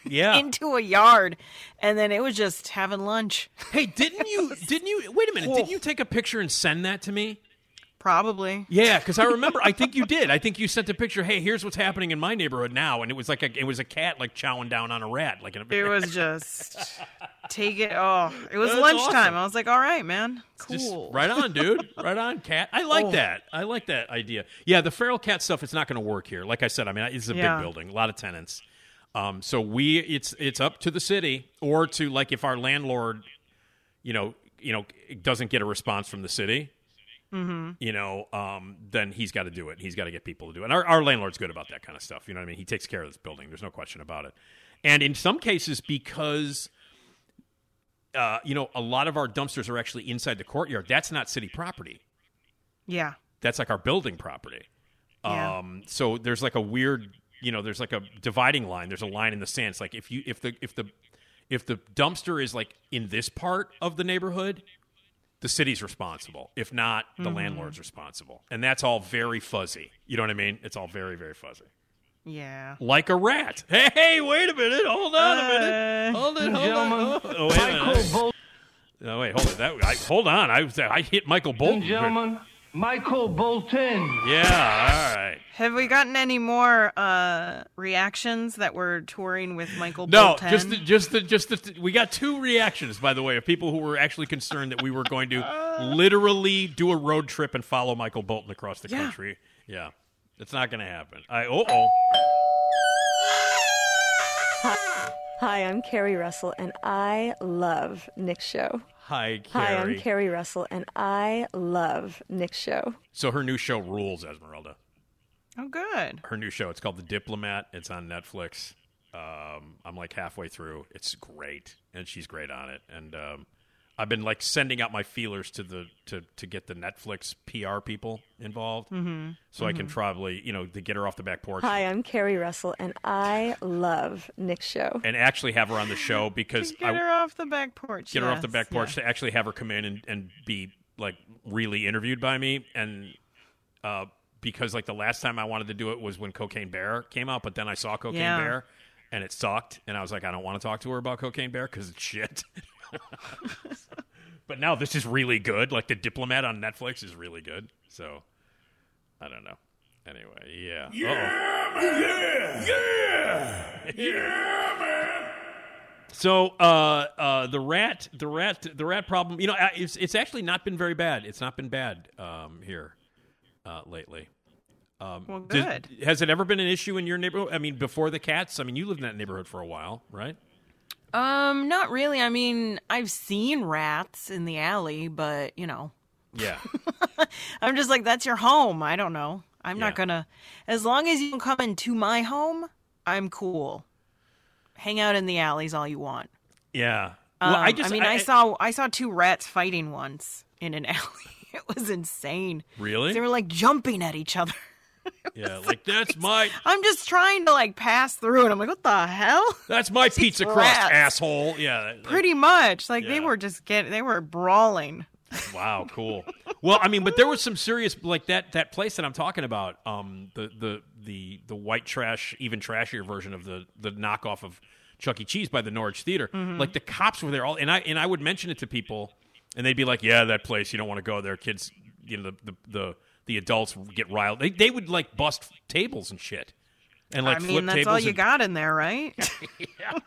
Yeah, into a yard, and then it was just having lunch. Hey, didn't you? Wait a minute, didn't you take a picture and send that to me? Probably. Yeah, because I remember. I think you did. I think you sent a picture. Hey, here's what's happening in my neighborhood now, and it was like a cat like chowing down on a rat. Like it was just take it. Oh, it was lunchtime. Awesome. I was like, all right, man, cool. Just right on, dude. Right on, cat. I like that. I like that idea. Yeah, the feral cat stuff. It's not going to work here. Like I said, I mean, it's a big building, a lot of tenants. So it's up to the city or to like if our landlord, you know, doesn't get a response from the city, then he's got to do it. He's got to get people to do it. And our landlord's good about that kind of stuff. You know what I mean? He takes care of this building. There's no question about it. And in some cases, because, a lot of our dumpsters are actually inside the courtyard. That's not city property. Yeah. That's like our building property. Yeah. So there's like a weird... there's like a dividing line. There's a line in the sand. It's like if the dumpster is like in this part of the neighborhood, the city's responsible. If not, the landlord's responsible. And that's all very fuzzy. You know what I mean? It's all very, very fuzzy. Yeah. Like a rat. Hey, wait a minute. Hold on a minute. Hold on. Oh, wait a minute. Hold on. I hit Michael Bolton. Gentlemen. Michael Bolton. Yeah, all right. Have we gotten any more reactions that we're touring with Michael Bolton? No, just the we got two reactions, by the way, of people who were actually concerned that we were going to literally do a road trip and follow Michael Bolton across the country. Yeah, it's not going to happen. Hi, I'm Carrie Russell, and I love Nick's show. Hi, I'm Carrie Russell, and I love Nick's show. So her new show rules, Esmeralda. Oh, good. Her new show. It's called The Diplomat. It's on Netflix. I'm like halfway through. It's great, and she's great on it. And I've been like sending out my feelers to the to get the Netflix PR people involved, I can probably to get her off the back porch. Hi, I'm Carrie Russell, and I love Nick's show. And actually have her on the show because her off the back porch. Get her off the back porch to actually have her come in and be like really interviewed by me, and because like the last time I wanted to do it was when Cocaine Bear came out, but then I saw Cocaine Bear and it sucked, and I was like, I don't want to talk to her about Cocaine Bear because it's shit. But now this is really good. Like The Diplomat on Netflix is really good. So I don't know. Anyway, man. So the rat problem. It's actually not been very bad. It's not been bad here lately. Well, good. Has it ever been an issue in your neighborhood? I mean, before the cats. I mean, you lived in that neighborhood for a while, right? Not really. I mean, I've seen rats in the alley, but yeah, I'm just like, that's your home. I don't know. I'm not gonna, as long as you don't come into my home, I'm cool. Hang out in the alleys all you want. Yeah. Well, I saw two rats fighting once in an alley. It was insane. Really? They were like jumping at each other. Yeah, like that's my... I'm just trying to like pass through and I'm like, what the hell? That's my pizza crust, asshole. Yeah. Pretty much. Like they were just they were brawling. Wow, cool. Well, I mean, but there was some serious, like that place that I'm talking about, the white trash, even trashier version of the knockoff of Chuck E. Cheese by the Norridge Theater. Mm-hmm. Like the cops were there all, and I would mention it to people and they'd be like, yeah, that place, you don't want to go there. Kids, you know, the adults get riled. They would like bust tables and shit. And like flip tables. I mean, that's all you got in there, right? Yeah.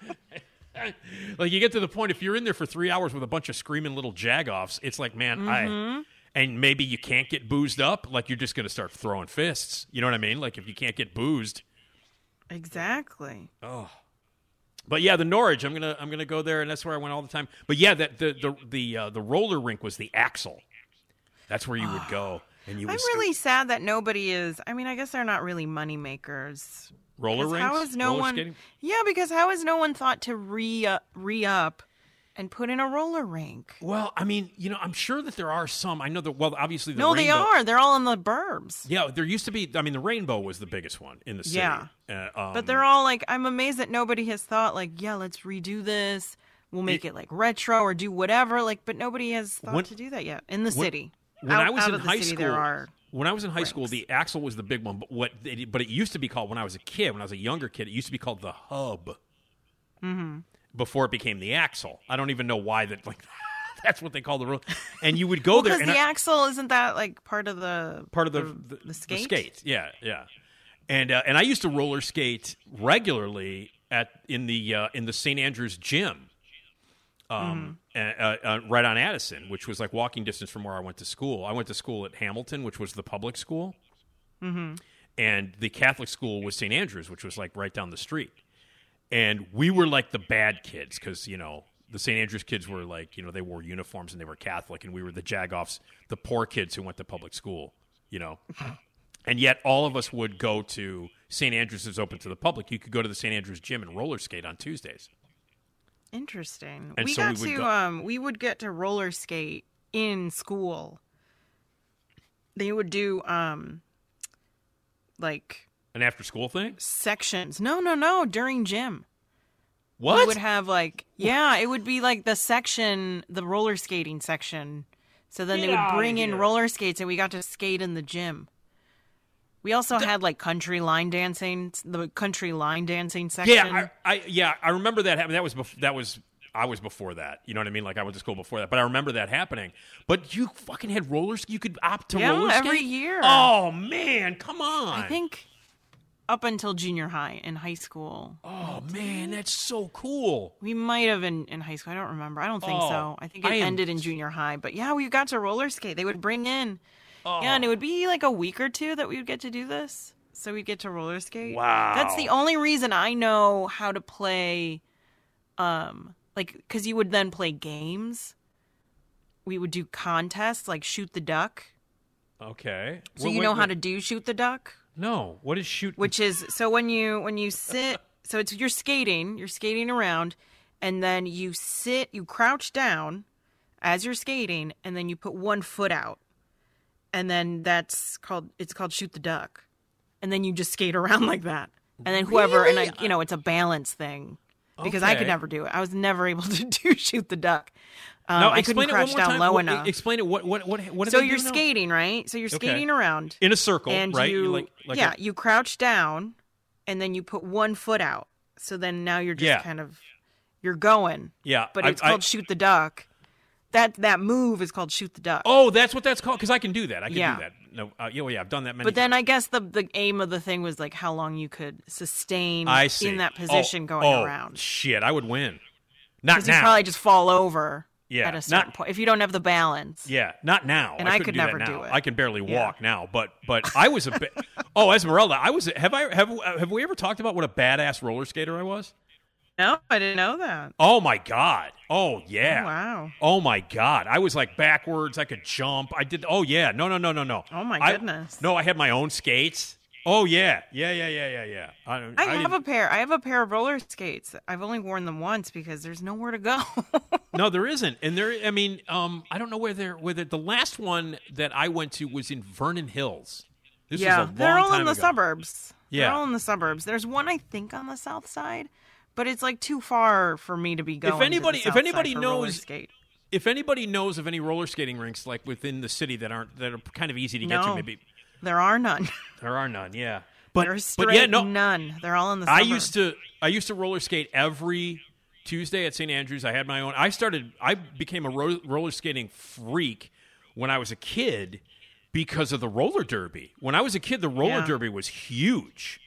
Like you get to the point, if you're in there for 3 hours with a bunch of screaming little jagoffs, it's like, man, mm-hmm. And maybe you can't get boozed up. Like you're just going to start throwing fists. You know what I mean? Like if you can't get boozed. Exactly. Oh, but yeah, the Norridge, I'm going to go there. And that's where I went all the time. But yeah, that the roller rink was the Axle. That's where you would go. I'm really sad that nobody is. I mean, I guess they're not really money makers. Roller rinks? Roller skating? Yeah, because how has no one thought to re-up and put in a roller rink? Well, I mean, you know, I'm sure that there are some. I know that, well, obviously the Rainbow. No, they are. They're all in the burbs. Yeah, there used to be. I mean, the Rainbow was the biggest one in the city. Yeah. But they're all like, I'm amazed that nobody has thought, like, yeah, let's redo this. We'll make it like retro or do whatever. Like, but nobody has thought to do that yet in the city. When I was in high school, the Axle was the big one. But it used to be called, when I was a younger kid, it used to be called the Hub. Mm-hmm. Before it became the Axle. I don't even know why that. Like that's what they call the road. And you would go there. Because Axle isn't that like part of the skate? The skate. Yeah. And I used to roller skate regularly in the St. Andrews gym. Right on Addison, which was like walking distance from where I went to school. I went to school at Hamilton, which was the public school, mm-hmm. and the Catholic school was St. Andrews, which was like right down the street. And we were like the bad kids because, you know, the St. Andrews kids were like, you know, they wore uniforms and they were Catholic, and we were the jagoffs, the poor kids who went to public school, you know. And yet all of us would go to St. Andrews is open to the public. You could go to the St. Andrews gym and roller skate on Tuesdays. Interesting. And we would get to roller skate in school. They would do like an after school thing? Sections. No, during gym. What? We would have like it would be like the roller skating section. So then they would bring in roller skates and we got to skate in the gym. We also had like country line dancing section. Yeah, I remember that happening. I was before that. You know what I mean? Like I went to school before that, but I remember that happening. But you fucking had rollers. You could opt to roller skate every year. Oh man, come on! I think up until junior high and high school. Oh man, that's so cool. We might have in high school. I don't remember. I don't think so. I think it ended in junior high. But yeah, we got to roller skate. They would bring in. Oh. Yeah, and it would be like a week or two that we would get to do this. So we'd get to roller skate. Wow. That's the only reason I know how to play, like, because you would then play games. We would do contests, like shoot the duck. Okay. So how to do shoot the duck? No. What is shoot? Which is, so when you sit, so it's you're skating around, and then you crouch down as you're skating, and then you put one foot out. And then it's called shoot the duck. And then you just skate around like that. And then whoever, really? And I, you know, it's a balance thing because I could never do it. I was never able to do shoot the duck. I couldn't crouch down low enough. Explain it. What so you're skating, right? So you're skating around in a circle, and right? You, you crouch down and then you put one foot out. So then now you're just kind of, you're going. Yeah. But it's called shoot the duck. That move is called shoot the duck. Oh, that's what that's called? Because I can do that. I can do that. No, I've done that many times. But then I guess the aim of the thing was like how long you could sustain in that position going around. Oh, shit. I would win. Not now. Because you probably just fall over at a certain point if you don't have the balance. Yeah, not now. And I could never do it. I can barely walk now. But I was a bit... Esmeralda, I was... Have we ever talked about what a badass roller skater I was? No, I didn't know that. Oh, my God. Oh, yeah. Oh, wow. Oh, my God. I was like backwards. I could jump. I did. Oh, yeah. No. Oh, my goodness. I had my own skates. Oh yeah, yeah. I have a pair. I have a pair of roller skates. I've only worn them once because there's nowhere to go. No, there isn't, and there. I mean, I don't know where they're. Whether the last one that I went to was in Vernon Hills. This was a long time ago. They're all in the suburbs. Yeah, they're all in the suburbs. There's one I think on the south side, but it's like too far for me to be going. If anybody knows of any roller skating rinks like within the city that are kind of easy to get to, maybe. There are none. There are none, yeah. But none. They're all in the suburbs. I used to roller skate every Tuesday at St. Andrews. I had my own. I became a roller skating freak when I was a kid because of the roller derby. When I was a kid, the roller derby was huge.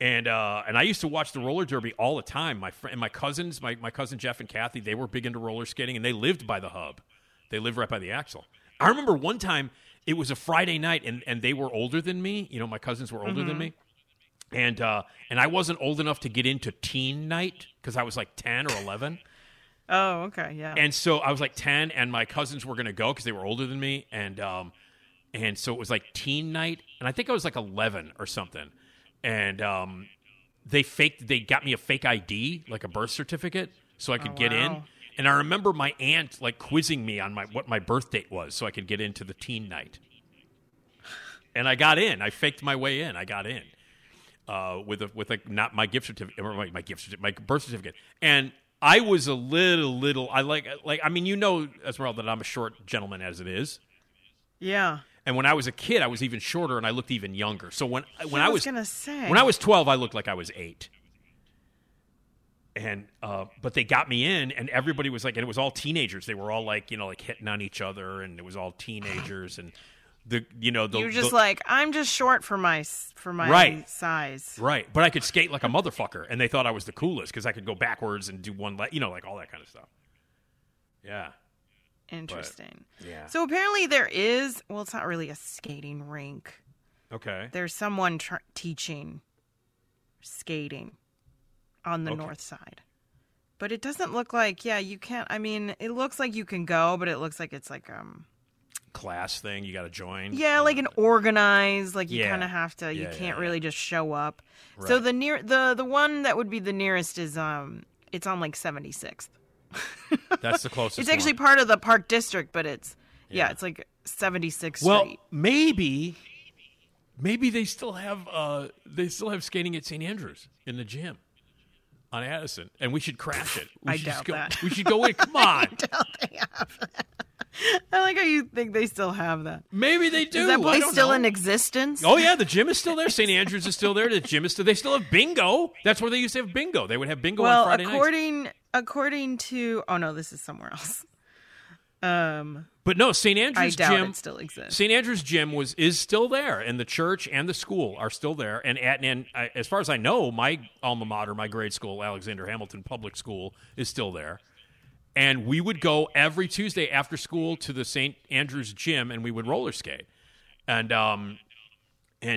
And I used to watch the roller derby all the time. My cousins, my cousin Jeff and Kathy, they were big into roller skating, and they lived by the hub. They lived right by the axle. I remember one time, it was a Friday night, and they were older than me. You know, my cousins were older than me. And I wasn't old enough to get into teen night because I was like 10 or 11. Oh, okay, yeah. And so I was like 10, and my cousins were going to go because they were older than me. And so it was like teen night, and I think I was like 11 or something. And they got me a fake ID, like a birth certificate, so I could get in. And I remember my aunt like quizzing me on what my birth date was so I could get into the teen night. And I got in. I faked my way in. I got in with not my gift certificate or my birth certificate. And I was a little. I mean, you know, Esmeralda, that I'm a short gentleman as it is. Yeah. And when I was a kid, I was even shorter and I looked even younger. So when I was 12, I looked like I was 8. And but they got me in, and everybody was like, and it was all teenagers. They were all like, you know, like hitting on each other, and it was all teenagers, and I'm just short for my size, right? But I could skate like a motherfucker, and they thought I was the coolest because I could go backwards and do one leg, you know, like all that kind of stuff. Yeah, interesting. But, yeah. So apparently there is. Well, it's not really a skating rink. Okay. There's someone teaching skating on the north side. But it doesn't look like, you can't, I mean, it looks like you can go, but it looks like it's like class thing you got to join. Yeah, like an organized, like you kind of have to, you can't really just show up. Right. So the one that would be the nearest is, it's on like 76th. That's the closest It's actually part of the Park District, but it's, it's like 76th Street. Well, maybe they still have skating at St. Andrews in the gym. On Addison, and we should crash it. We should doubt that. We should go in. Come on. I doubt they have that. I like how you think they still have that. Maybe they do. Is that place still in existence? Oh, yeah. The gym is still there. St. Andrews is still there. The gym is still there. They still have bingo. That's where they used to have bingo. They would have bingo on Friday nights. According to... Oh, no. This is somewhere else. But no, St. Andrew's gym... I doubt it still exists. St. Andrew's gym is still there, and the church and the school are still there. And as far as I know, my alma mater, my grade school, Alexander Hamilton Public School, is still there. And we would go every Tuesday after school to the St. Andrew's gym, and we would roller skate. And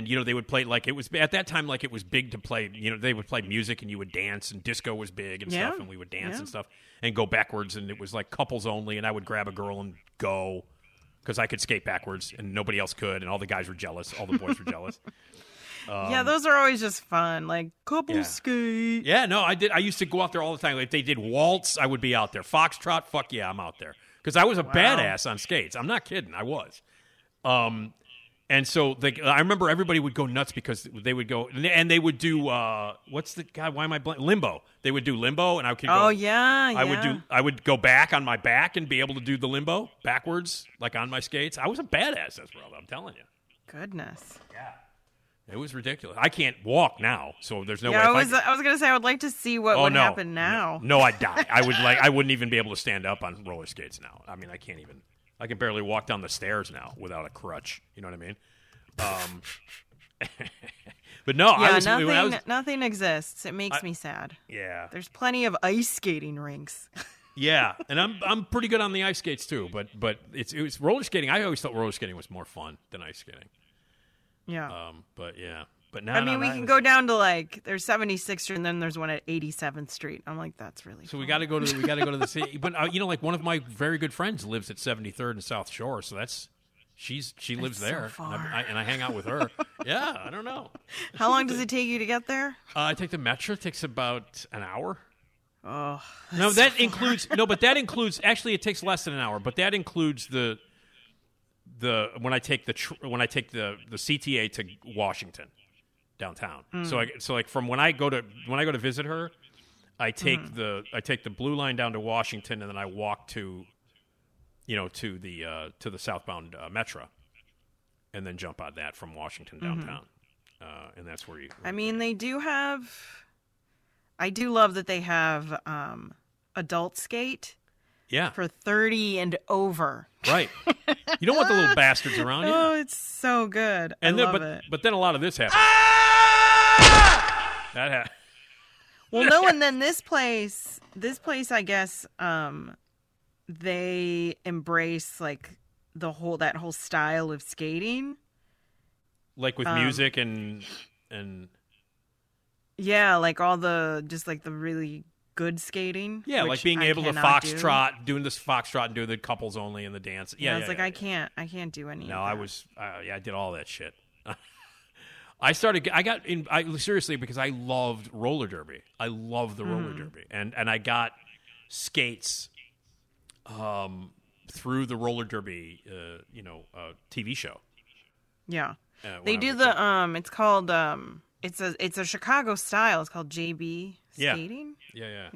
you know, they would play, like, it was... At that time, like, it was big to play. You know, they would play music, and you would dance, and disco was big and stuff, and we would dance and stuff. And go backwards, and it was like couples only, and I would grab a girl and go because I could skate backwards and nobody else could, and all the guys were jealous, all the boys were jealous. Those are always just fun, like couple skate. Yeah, no, I used to go out there all the time. Like, if they did waltz, I would be out there. Foxtrot, fuck yeah, I'm out there because I was a badass on skates. I'm not kidding, I was. And so I remember everybody would go nuts because they would go and they would do limbo. They would do limbo, and I could go. Oh yeah, yeah. I would go back on my back and be able to do the limbo backwards, like on my skates. I was a badass, Esmeralda, I'm telling you. Goodness. Yeah. It was ridiculous. I can't walk now, so there's no way. I was gonna say I would like to see what would happen now. No, I'd die. I wouldn't even be able to stand up on roller skates now. I mean, I can't even. I can barely walk down the stairs now without a crutch. You know what I mean? But no, nothing exists. It makes me sad. Yeah, there's plenty of ice skating rinks. Yeah, and I'm pretty good on the ice skates too. But it was roller skating. I always thought roller skating was more fun than ice skating. Yeah. But yeah. But now we can go down to like there's 76th Street and then there's one at 87th Street. I'm like, that's really so. We got to go to the city. But you know, like one of my very good friends lives at 73rd and South Shore, so that's She lives so there, and I hang out with her. Yeah, I don't know. How long does it take you to get there? I take the metro. It takes about an hour. Oh, no, that so includes no, but that includes actually it takes less than an hour, but that includes the when I take the CTA to Washington downtown. Mm. So like from when I go to visit her, I take the blue line down to Washington, and then I walk to the southbound metro, and then jump on that from Washington downtown, and that's where you. I mean, they do have. I do love that they have adult skate. Yeah. For 30 and over. Right. You don't want the little bastards around you. Oh, it's so good. And but then a lot of this happens. Ah! That happened. Well, no, and then this place, I guess. They embrace like that whole style of skating, like with music and yeah, like all the just like the really good skating. Yeah, like being able to foxtrot, doing this foxtrot and doing the couples only and the dance. Yeah, and I was I can't do any. No, of that. I did all that shit. I got in seriously because I loved roller derby. I love the roller derby, and I got skates. Through the roller derby, TV show. Yeah, they do the It's called It's a Chicago style. It's called JB skating. Yeah.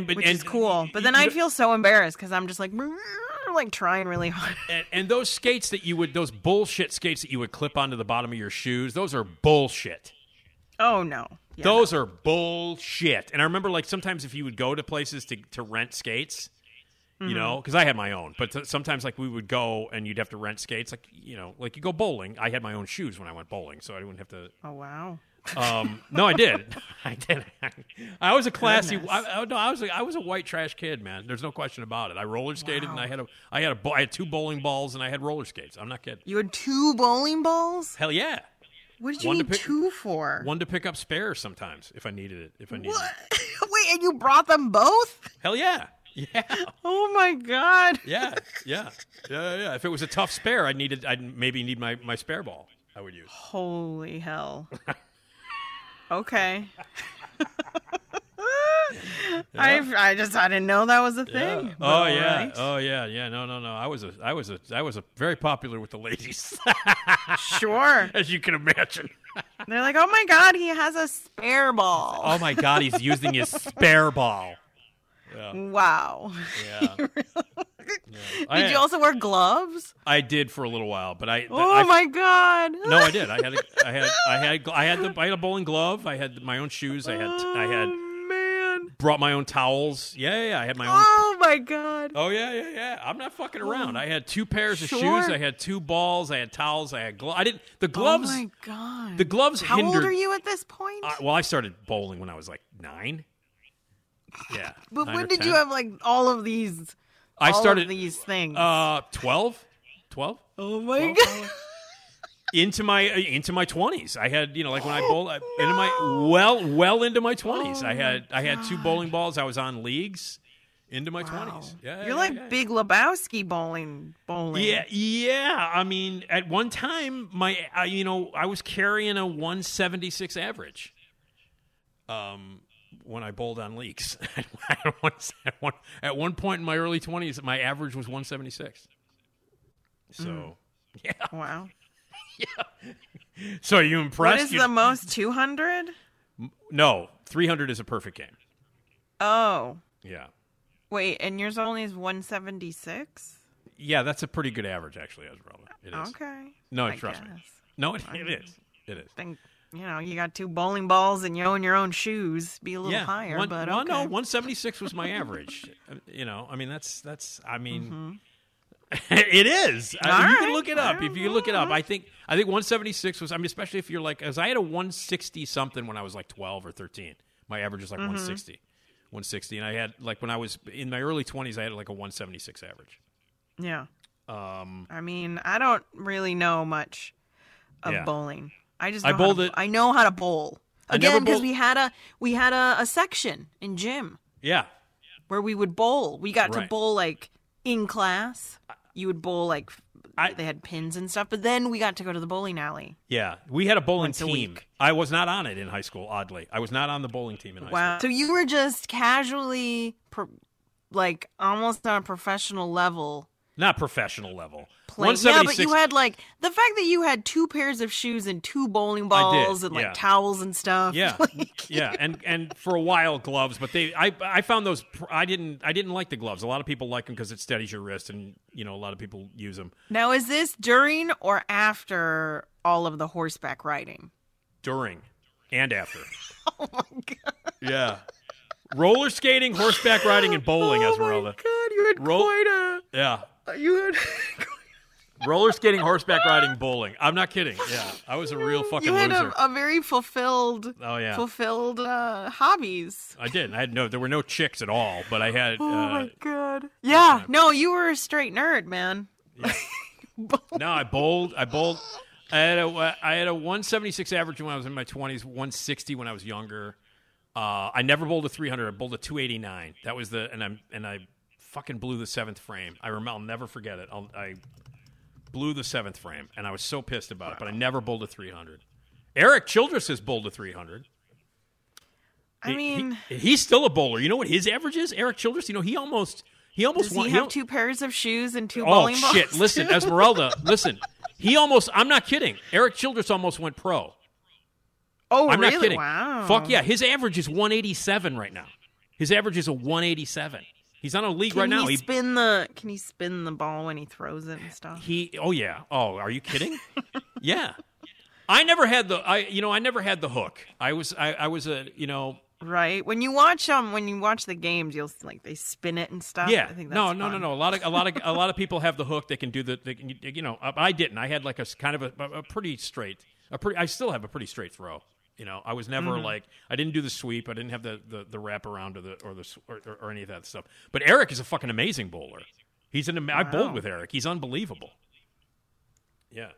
Which is cool. But then I feel so embarrassed because I'm just like trying really hard. And those skates that you would, those bullshit skates that you would clip onto the bottom of your shoes, those are bullshit. Oh no. Yeah, those are bullshit. And I remember like sometimes if you would go to places to rent skates. You know, because I had my own, but sometimes like we would go and you'd have to rent skates, like you know, like you go bowling. I had my own shoes when I went bowling, so I wouldn't have to. Oh wow! No, I did. I was a classy. I was a white trash kid, man. There's no question about it. I roller skated and I had two bowling balls and I had roller skates. I'm not kidding. You had two bowling balls? Hell yeah! What did you need two for? One to pick up spares sometimes if I needed it. Wait, and you brought them both? Hell yeah. Yeah. Oh my God. Yeah. If it was a tough spare, I'd maybe need my spare ball. I would use. Holy hell. Okay. Yeah. I didn't know that was a thing. Yeah. Oh yeah. Right. Oh yeah. Yeah. No. I was very popular with the ladies. Sure. As you can imagine. They're like, oh my God, he has a spare ball. Oh my God, he's using his spare ball. Yeah. Wow. Yeah. Did you also wear gloves? I did for a little while, but I. My God. No, I did. I had a bowling glove. I had my own shoes. Brought my own towels. Yeah. I had my own. Oh my God. Oh yeah. I'm not fucking around. I had two pairs of shoes. I had two balls. I had towels. I had gloves. I didn't. The gloves. Oh my God. The gloves. How old are you at this point? I started bowling when I was like 9. Yeah, but when did 10. You have like all of these? I started these things. 12. Oh my 12? God! Into my 20s, I had when I bowled into my 20s, I had two bowling balls. I was on leagues into my 20s. Yeah, you're Big Lebowski bowling. Yeah. I mean, at one time, I was carrying a 176 average. When I bowled on leagues. At one point in my early 20s, my average was 176. So, yeah. Wow. Yeah. So are you impressed? What is the most, 200? No, 300 is a perfect game. Oh. Yeah. Wait, and yours only is 176? Yeah, that's a pretty good average, actually, Esmeralda. It is. Okay. No, trust me. No, it is. It is. Thank you. You got two bowling balls and you own your own shoes. Be a little higher, but okay. No, 176 was my average. It is. You can look it up if you look it up. I think 176 was. I mean, especially if you're like, as I had a 160 something when I was like 12 or 13. My average was like 160, and I had like when I was in my early 20s, I had like a 176 average. Yeah. I don't really know much of bowling. I know how to bowl again because we had a section in gym. Yeah, where we would bowl. We got to bowl like in class. You would bowl like they had pins and stuff. But then we got to go to the bowling alley. Yeah, we had a bowling team. I was not on it in high school, oddly. I was not on the bowling team in high school. So you were just casually, like, almost on a professional level. Not professional level. Yeah, but you had, like, the fact that you had 2 pairs of shoes and 2 bowling balls and, like, towels and stuff. Yeah, like, yeah, and for a while, gloves. But they, I found those, I didn't like the gloves. A lot of people like them because it steadies your wrist and, you know, a lot of people use them. Now, is this during or after all of the horseback riding? During and after. Oh, my God. Yeah. Roller skating, horseback riding, and bowling, Esmeralda. Oh, my God, you had quite a... Yeah. You had roller skating, horseback riding, bowling. I'm not kidding. Yeah, I was a real fucking loser. You had a very fulfilled hobbies. I did. I had there were no chicks at all, but I had. Oh my God. Yeah. No, you were a straight nerd, man. Yeah. No, I bowled. I had a 176 average when I was in my 20s. 160 when I was younger. I never bowled a 300. I bowled a 289. That was I fucking blew the 7th frame. I remember, I'll never forget it. I blew the 7th frame, and I was so pissed about it, but I never bowled a 300. Eric Childress has bowled a 300. He's still a bowler. You know what his average is? Eric Childress, you know, he almost won. Does he have 2 pairs of shoes and 2 bowling balls? Oh, shit. Listen, Esmeralda, listen. He almost, I'm not kidding. Eric Childress almost went pro. Oh, I'm really? Not kidding. Wow. Fuck yeah. His average is 187 right now. His average is a 187. He's on a league right now. Can he spin the ball when he throws it and stuff? Oh yeah. Oh, are you kidding? Yeah. I never had the hook. I was Right. When you watch the games, you'll like they spin it and stuff. Yeah. I think that's no. A lot of people have the hook. They can do the I didn't. I had like a kind of a pretty straight. I still have a pretty straight throw. You know, I was never I didn't do the sweep. I didn't have the wrap around or any of that stuff. But Eric is a fucking amazing bowler. I bowled with Eric. He's unbelievable. Yeah.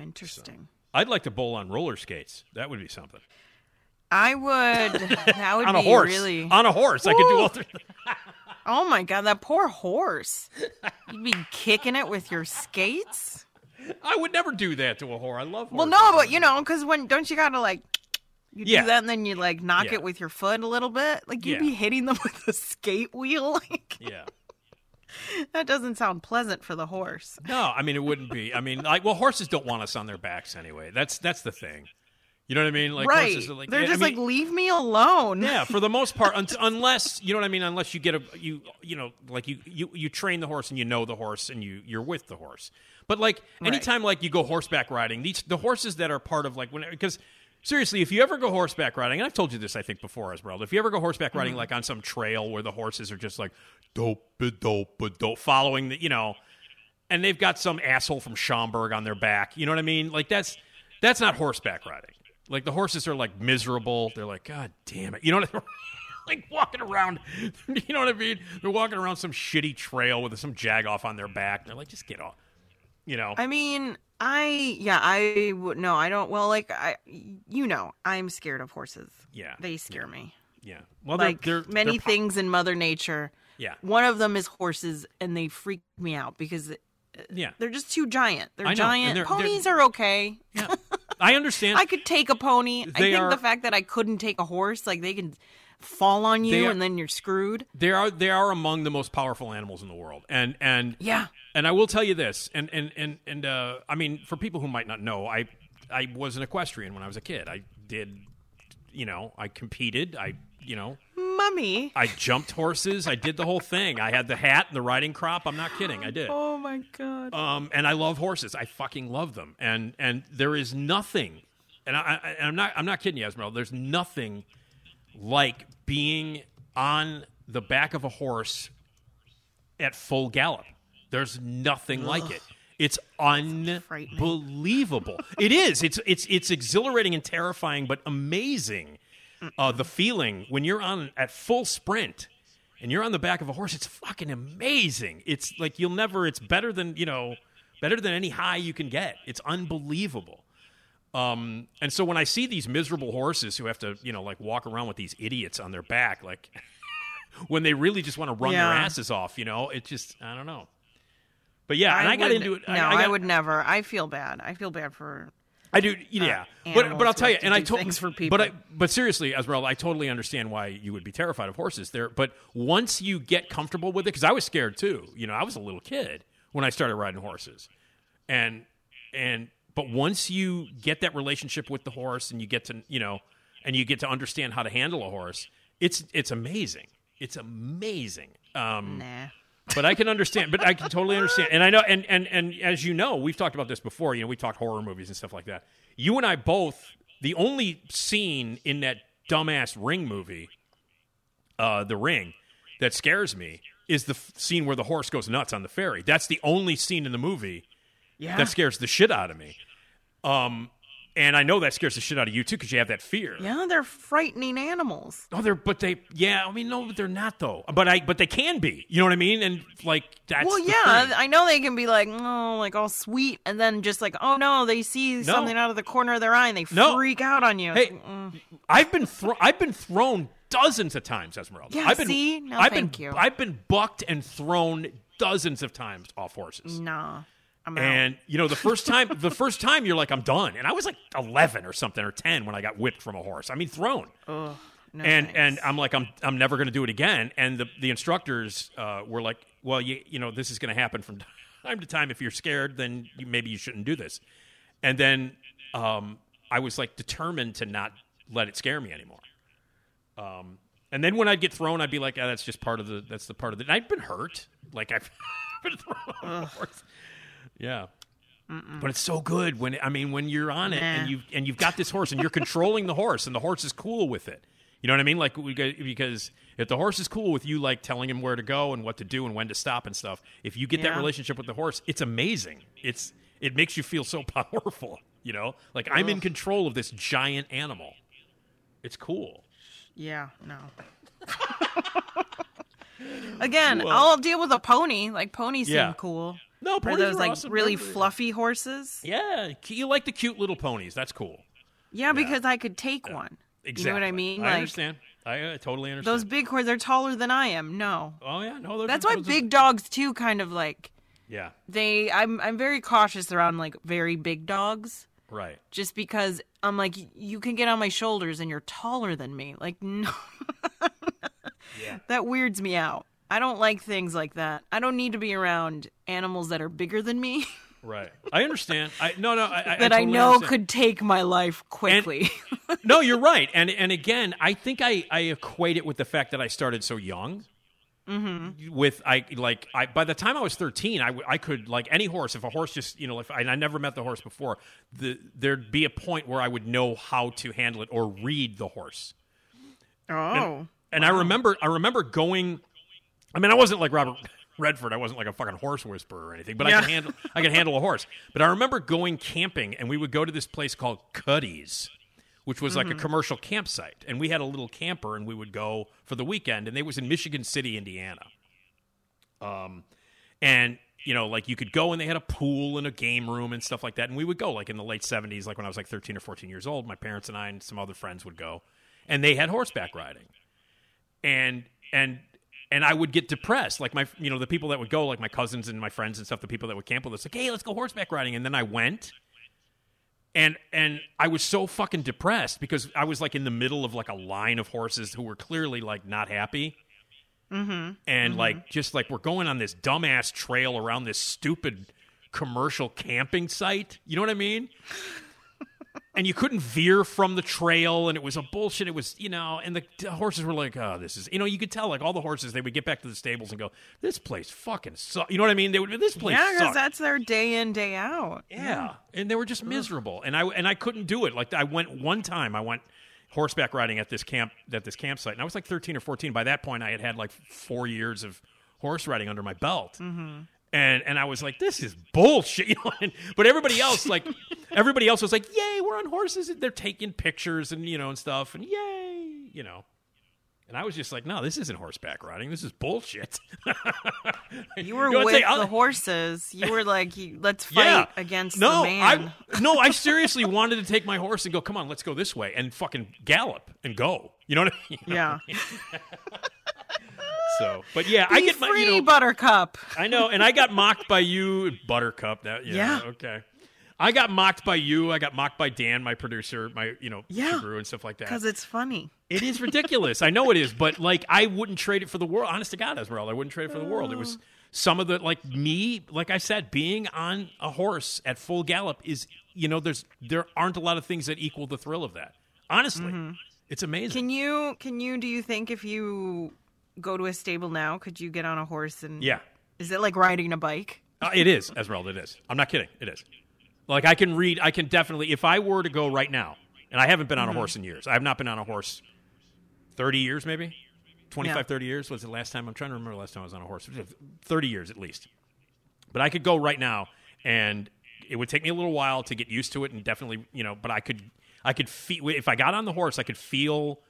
Interesting. So, I'd like to bowl on roller skates. That would be something. I would. That would on be a horse. Really on a horse. Woo! I could do all three. Oh my God, that poor horse. You'd be kicking it with your skates. I would never do that to a whore. I love horses. Well, no, but you know, because when don't you gotta like you do that and then you like knock it with your foot a little bit, like you'd be hitting them with a skate wheel, like that doesn't sound pleasant for the horse. No, I mean it wouldn't be. I mean, like, well, horses don't want us on their backs anyway. That's the thing. You know what I mean? Like, right? Horses are like, they're just like leave me alone. Yeah, for the most part, unless you know what I mean. Unless you get you train the horse and you know the horse and you're with the horse. But, like, anytime, like, you go horseback riding, the horses that are part of, like, when because, seriously, if you ever go horseback riding, and I've told you this, I think, before, Esmeralda, if you ever go horseback riding, like, on some trail where the horses are just, like, dope, following the, you know, and they've got some asshole from Schaumburg on their back, you know what I mean? Like, that's not horseback riding. Like, the horses are, like, miserable. They're like, God damn it. You know what I mean? Like, walking around, you know what I mean? They're walking around some shitty trail with some jag-off on their back. They're like, just get off. You know, I mean, I would no, I don't. Well, like I'm scared of horses. Yeah, they scare me. Yeah, well, like they're many things in Mother Nature. Yeah, one of them is horses, and they freak me out because they're just too giant. They're giant. Ponies are okay. Yeah, I understand. I could take a pony. The fact that I couldn't take a horse, like they can fall on you and then you're screwed. They are among the most powerful animals in the world, and yeah. And I will tell you this, and I mean, for people who might not know, I was an equestrian when I was a kid. I did, you know, I competed. I, you know, mummy. I jumped horses. I did the whole thing. I had the hat and the riding crop. I'm not kidding. I did. Oh my God. And I love horses. I fucking love them. And there is nothing, and I'm not kidding you, Esmeralda. There's nothing like being on the back of a horse at full gallop. There's nothing like it. It's unbelievable. It is. It's exhilarating and terrifying, but amazing. The feeling when you're on at full sprint and you're on the back of a horse, it's fucking amazing. It's like it's better than, you know, better than any high you can get. It's unbelievable. And so when I see these miserable horses who have to, you know, like walk around with these idiots on their back, like when they really just want to run their asses off, you know, it just, I don't know. But yeah, and I got into it. I would never. I feel bad. I feel bad for. I do. Yeah, but I'll tell you, and I things for people. But seriously, Esmeralda, I totally understand why you would be terrified of horses. There, but once you get comfortable with it, because I was scared too. You know, I was a little kid when I started riding horses, but once you get that relationship with the horse, and you get to understand how to handle a horse, it's amazing. It's amazing. Nah. But I can understand. But I can totally understand. And I know. And as you know, we've talked about this before. You know, we talked horror movies and stuff like that. You and I both. The only scene in that dumbass Ring movie, The Ring, that scares me is the scene where the horse goes nuts on the ferry. That's the only scene in the movie that scares the shit out of me. And I know that scares the shit out of you too, because you have that fear. Yeah, they're frightening animals. Oh, they're not though. But they can be. You know what I mean? And like that's. Well, yeah, I know they can be like, oh, like all sweet, and then just like, oh no, they see something out of the corner of their eye, and they freak out on you. Hey, I've been thrown dozens of times, Esmeralda. Yeah, I've been bucked and thrown dozens of times off horses. Nah. And you know, the first time you're like, I'm done. And I was like 11 or something or 10 when I got whipped from a horse. I mean, thrown. Ugh, no and thanks. And I'm like, I'm never going to do it again. And the instructors were like, well, you know, this is going to happen from time to time. If you're scared, then maybe you shouldn't do this. And then I was like determined to not let it scare me anymore. And then when I'd get thrown, I'd be like, that's just part of the. And I'd been hurt. Like I've been thrown on a horse. Yeah. Mm-mm. But it's so good when you're on it and you've got this horse and you're controlling the horse and the horse is cool with it. You know what I mean? Like because if the horse is cool with you, like telling him where to go and what to do and when to stop and stuff, if you get that relationship with the horse, it's amazing. It makes you feel so powerful. You know, like I'm in control of this giant animal. It's cool. Yeah. No. Again, well, I'll deal with a pony. Like ponies seem cool. No, ponies are those like awesome, really fluffy horses? Yeah, you like the cute little ponies. That's cool. Yeah, because I could take one. Exactly. You know what I mean? I understand. I totally understand. Those big horses, they're taller than I am. No. Oh yeah, no. That's why big dogs too, kind of like. Yeah. I'm very cautious around like very big dogs. Right. Just because I'm like, you can get on my shoulders and you're taller than me. Like no. Yeah. That weirds me out. I don't like things like that. I don't need to be around animals that are bigger than me. Right. I understand. I totally understand. Could take my life quickly. And, no, you're right. And again, I think I equate it with the fact that I started so young. Mm-hmm. By the time I was 13, I could like any horse. If a horse just I never met the horse before, there'd be a point where I would know how to handle it or read the horse. Oh. And wow. I remember going. I mean, I wasn't like Robert Redford. I wasn't like a fucking horse whisperer or anything, but yeah. I could handle a horse. But I remember going camping, and we would go to this place called Cuddy's, which was like a commercial campsite. And we had a little camper, and we would go for the weekend. And they was in Michigan City, Indiana. And you know, like you could go, and they had a pool and a game room and stuff like that. And we would go, like in the late 70s, like when I was like 13 or 14 years old. My parents and I and some other friends would go, and they had horseback riding, And I would get depressed. Like the people that would go, like my cousins and my friends and stuff, the people that would camp with us, like, hey, let's go horseback riding. And then I went and I was so fucking depressed because I was like in the middle of like a line of horses who were clearly like not happy. Mm-hmm. And like, just like we're going on this dumbass trail around this stupid commercial camping site. You know what I mean? And you couldn't veer from the trail, and it was a bullshit. It was, and the horses were like, oh, this is, you could tell, like, all the horses, they would get back to the stables and go, this place fucking sucks. You know what I mean? They would, this place sucks. Yeah, because that's their day in, day out. Yeah. And they were just miserable. And I couldn't do it. Like, I went horseback riding at this campsite, and I was like 13 or 14. By that point, I had like 4 years of horse riding under my belt. Mm-hmm. And I was like, this is bullshit. But everybody else was like, yay, we're on horses. And they're taking pictures and, and stuff. And yay, And I was just like, no, this isn't horseback riding. This is bullshit. You were with the horses. You were like, let's fight against the man. I seriously wanted to take my horse and go, come on, let's go this way. And fucking gallop and go. You know what I mean? Yeah. So, but yeah, I get my free, Buttercup. I know, and I got mocked by you, Buttercup. That yeah, okay. I got mocked by you. I got mocked by Dan, my producer, my guru and stuff like that. Because it's funny. It is ridiculous. I know it is, but like I wouldn't trade it for the world. Honest to God, Esmeralda, I wouldn't trade it for the world. It was some of the like I said, being on a horse at full gallop is there aren't a lot of things that equal the thrill of that. Honestly, it's amazing. Can you do you think if you go to a stable now, could you get on a horse and is it like riding a bike? It is, Esmeralda. It is. I'm not kidding. It is. Like, I can definitely, if I were to go right now, and I haven't been on a horse in years. I have not been on a horse 30 years, maybe? 25, 30 years was the last time. I'm trying to remember the last time I was on a horse. 30 years at least. But I could go right now, and it would take me a little while to get used to it, and definitely, but I could feel, if I got on the horse, I could feel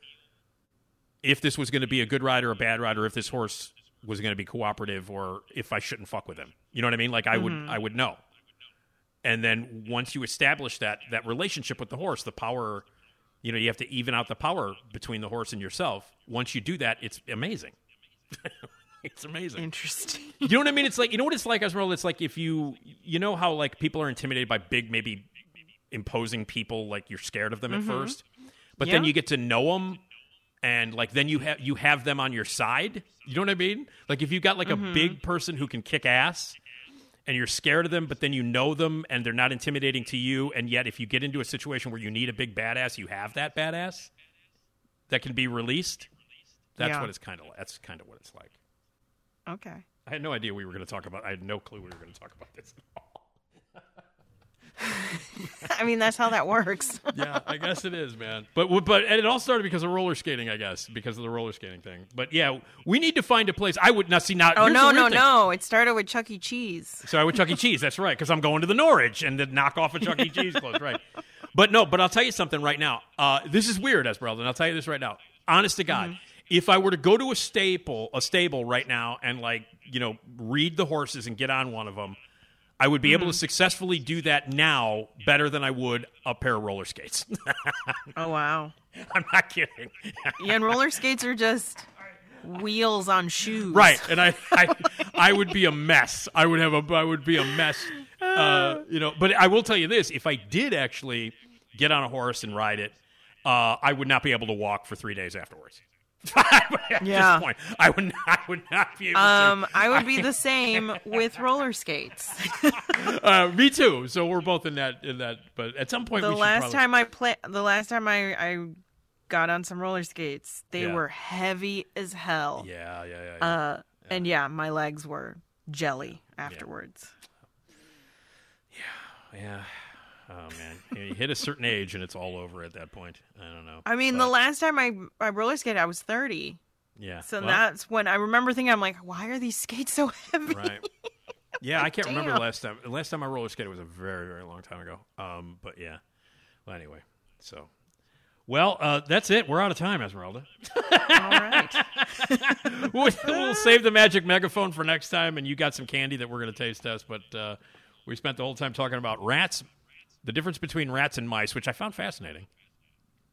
if this was going to be a good ride or a bad ride, or if this horse was going to be cooperative, or if I shouldn't fuck with him. You know what I mean? Like, I would know. And then once you establish that relationship with the horse, the power, you have to even out the power between the horse and yourself. Once you do that, it's amazing. It's amazing. Interesting. You know what I mean? It's like, you know what it's like, Esmeralda? It's like if you know how like people are intimidated by big, maybe imposing people, like you're scared of them at first, but then you get to know them. And like then you have them on your side. You know what I mean? Like if you got like a big person who can kick ass, and you're scared of them, but then you know them, and they're not intimidating to you, and yet if you get into a situation where you need a big badass, you have that badass that can be released. That's what it's kind of like. That's kind of what it's like. Okay. I had no idea we were going to talk about. I had no clue we were going to talk about this at all. I mean, that's how that works. Yeah, I guess it is, man. But and it all started because of roller skating, I guess, because of the roller skating thing. But yeah, we need to find a place. I would not see now. Oh no! It started with Chuck E. Cheese. So I went Chuck E. Cheese. That's right, because I'm going to the Norridge and the knockoff of Chuck E. Cheese clothes, right? But I'll tell you something right now. This is weird, Esmeralda. And I'll tell you this right now. Honest to God, if I were to go to a stable right now, and like read the horses and get on one of them, I would be able to successfully do that now better than I would a pair of roller skates. Oh, wow. I'm not kidding. Yeah, and roller skates are just wheels on shoes. Right. And I would be a mess. I would be a mess. But I will tell you this. If I did actually get on a horse and ride it, I would not be able to walk for 3 days afterwards. At this point, I would not be able to. I would be the same with roller skates. Me too. So we're both in that. But at some point, the last time I got on some roller skates, they were heavy as hell. Yeah. And my legs were jelly afterwards. Yeah. Oh, man. You hit a certain age, and it's all over at that point. I don't know. I mean, the last time I roller skated, I was 30. Yeah. So that's when I remember thinking, I'm like, why are these skates so heavy? Right. Yeah, I can't remember the last time. The last time I roller skated was a very, very long time ago. But, yeah. Well, anyway. So, that's it. We're out of time, Esmeralda. All right. We'll save the magic megaphone for next time, and you got some candy that we're going to taste test. But we spent the whole time talking about rats. The difference between rats and mice, which I found fascinating.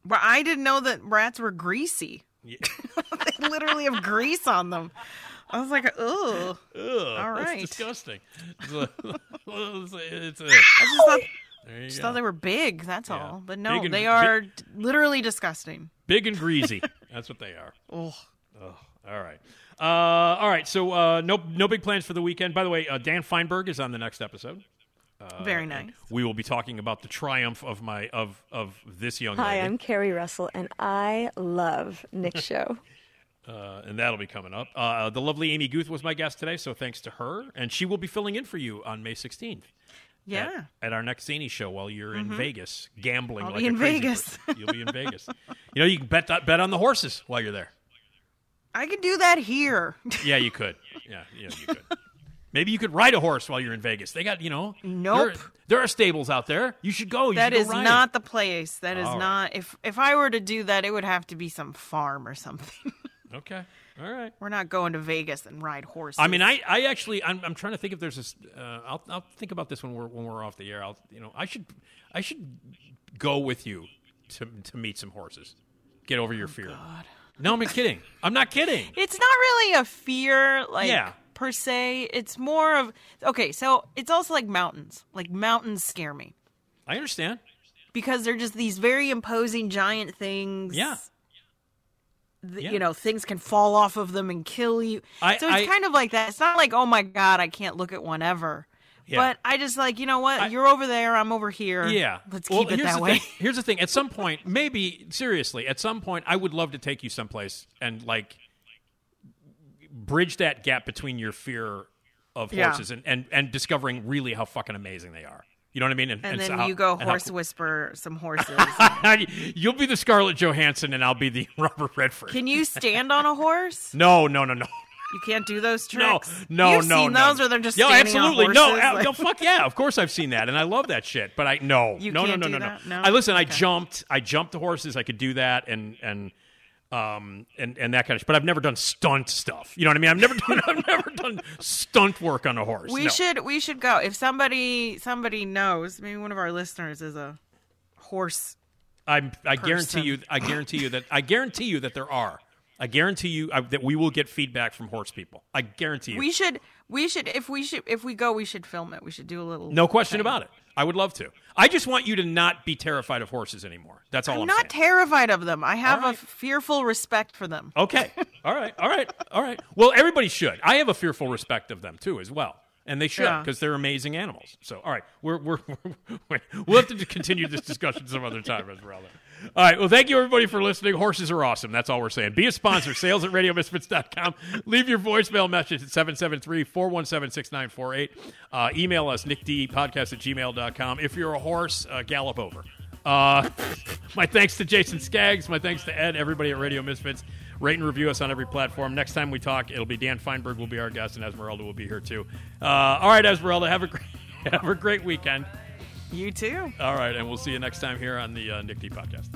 But I didn't know that rats were greasy. Yeah. They literally have grease on them. I was like, ugh. All right. That's disgusting. I just thought they were big, that's all. But no, they are literally disgusting. Big and greasy. That's what they are. Oh. All right. So no big plans for the weekend. By the way, Dan Feinberg is on the next episode. Very nice. We will be talking about the triumph of this young lady. Hi, I'm Carrie Russell, and I love Nick's show. And that'll be coming up. The lovely Amy Guth was my guest today, so thanks to her. And she will be filling in for you on May 16th. Yeah. At our next Zanies show while you're in Vegas, gambling. I'll like be in a crazy Vegas. Person. You'll be in Vegas. You can bet on the horses while you're there. I could do that here. Yeah, you could. Yeah, you could. Maybe you could ride a horse while you're in Vegas. They got, Nope. There are stables out there. You should go. You that should go is ride not it. The place. That is all not. Right. If I were to do that, it would have to be some farm or something. Okay. All right. We're not going to Vegas and ride horses. I mean, I actually, I'm trying to think if there's a. I'll think about this when we're off the air. I should go with you to meet some horses. Get over your fear. God. No, I'm kidding. I'm not kidding. It's not really a fear, like, per se. It's more of, okay, so it's also like mountains. Like, mountains scare me. I understand. Because they're just these very imposing giant things. Yeah. You know, things can fall off of them and kill you. So it's kind of like that. It's not like, oh my God, I can't look at one ever. Yeah. But I just like, you know what? You're over there. I'm over here. Yeah. Let's keep it that way. Here's the thing. At some point, maybe, seriously, at some point, I would love to take you someplace and like bridge that gap between your fear of horses and discovering really how fucking amazing they are. You know what I mean? And then you go horse whisper some horses. You'll be the Scarlett Johansson and I'll be the Robert Redford. Can you stand on a horse? No. You can't do those tricks? No. You've seen those or they're just standing on horses? No, absolutely. No, fuck yeah. Of course I've seen that and I love that shit. But I, no. I jumped the horses. I could do that and that kind of shit. But I've never done stunt stuff. You know what I mean? I've never done stunt work on a horse. We should go. If somebody knows, maybe one of our listeners is a horse person. I guarantee you that there are. I guarantee you that we will get feedback from horse people. I guarantee you. If we go, we should film it. We should do a little. No question about it. I would love to. I just want you to not be terrified of horses anymore. That's all I'm saying. I'm not terrified of them. I have a fearful respect for them. Okay. All right. Well, everybody should. I have a fearful respect of them too, as well. And they should, because they're amazing animals. So, all right, we'll have to continue this discussion some other time, Esmeralda. All right, well, thank you, everybody, for listening. Horses are awesome. That's all we're saying. Be a sponsor, sales at RadioMisfits.com. Leave your voicemail message at 773-417-6948. Email us, nickdpodcast@gmail.com. If you're a horse, gallop over. My thanks to Jason Skaggs. My thanks to Ed, everybody at Radio Misfits. Rate and review us on every platform. Next time we talk, it'll be Dan Feinberg will be our guest, and Esmeralda will be here too. All right, Esmeralda, have a great weekend. You too. All right, and we'll see you next time here on the Nick D Podcast.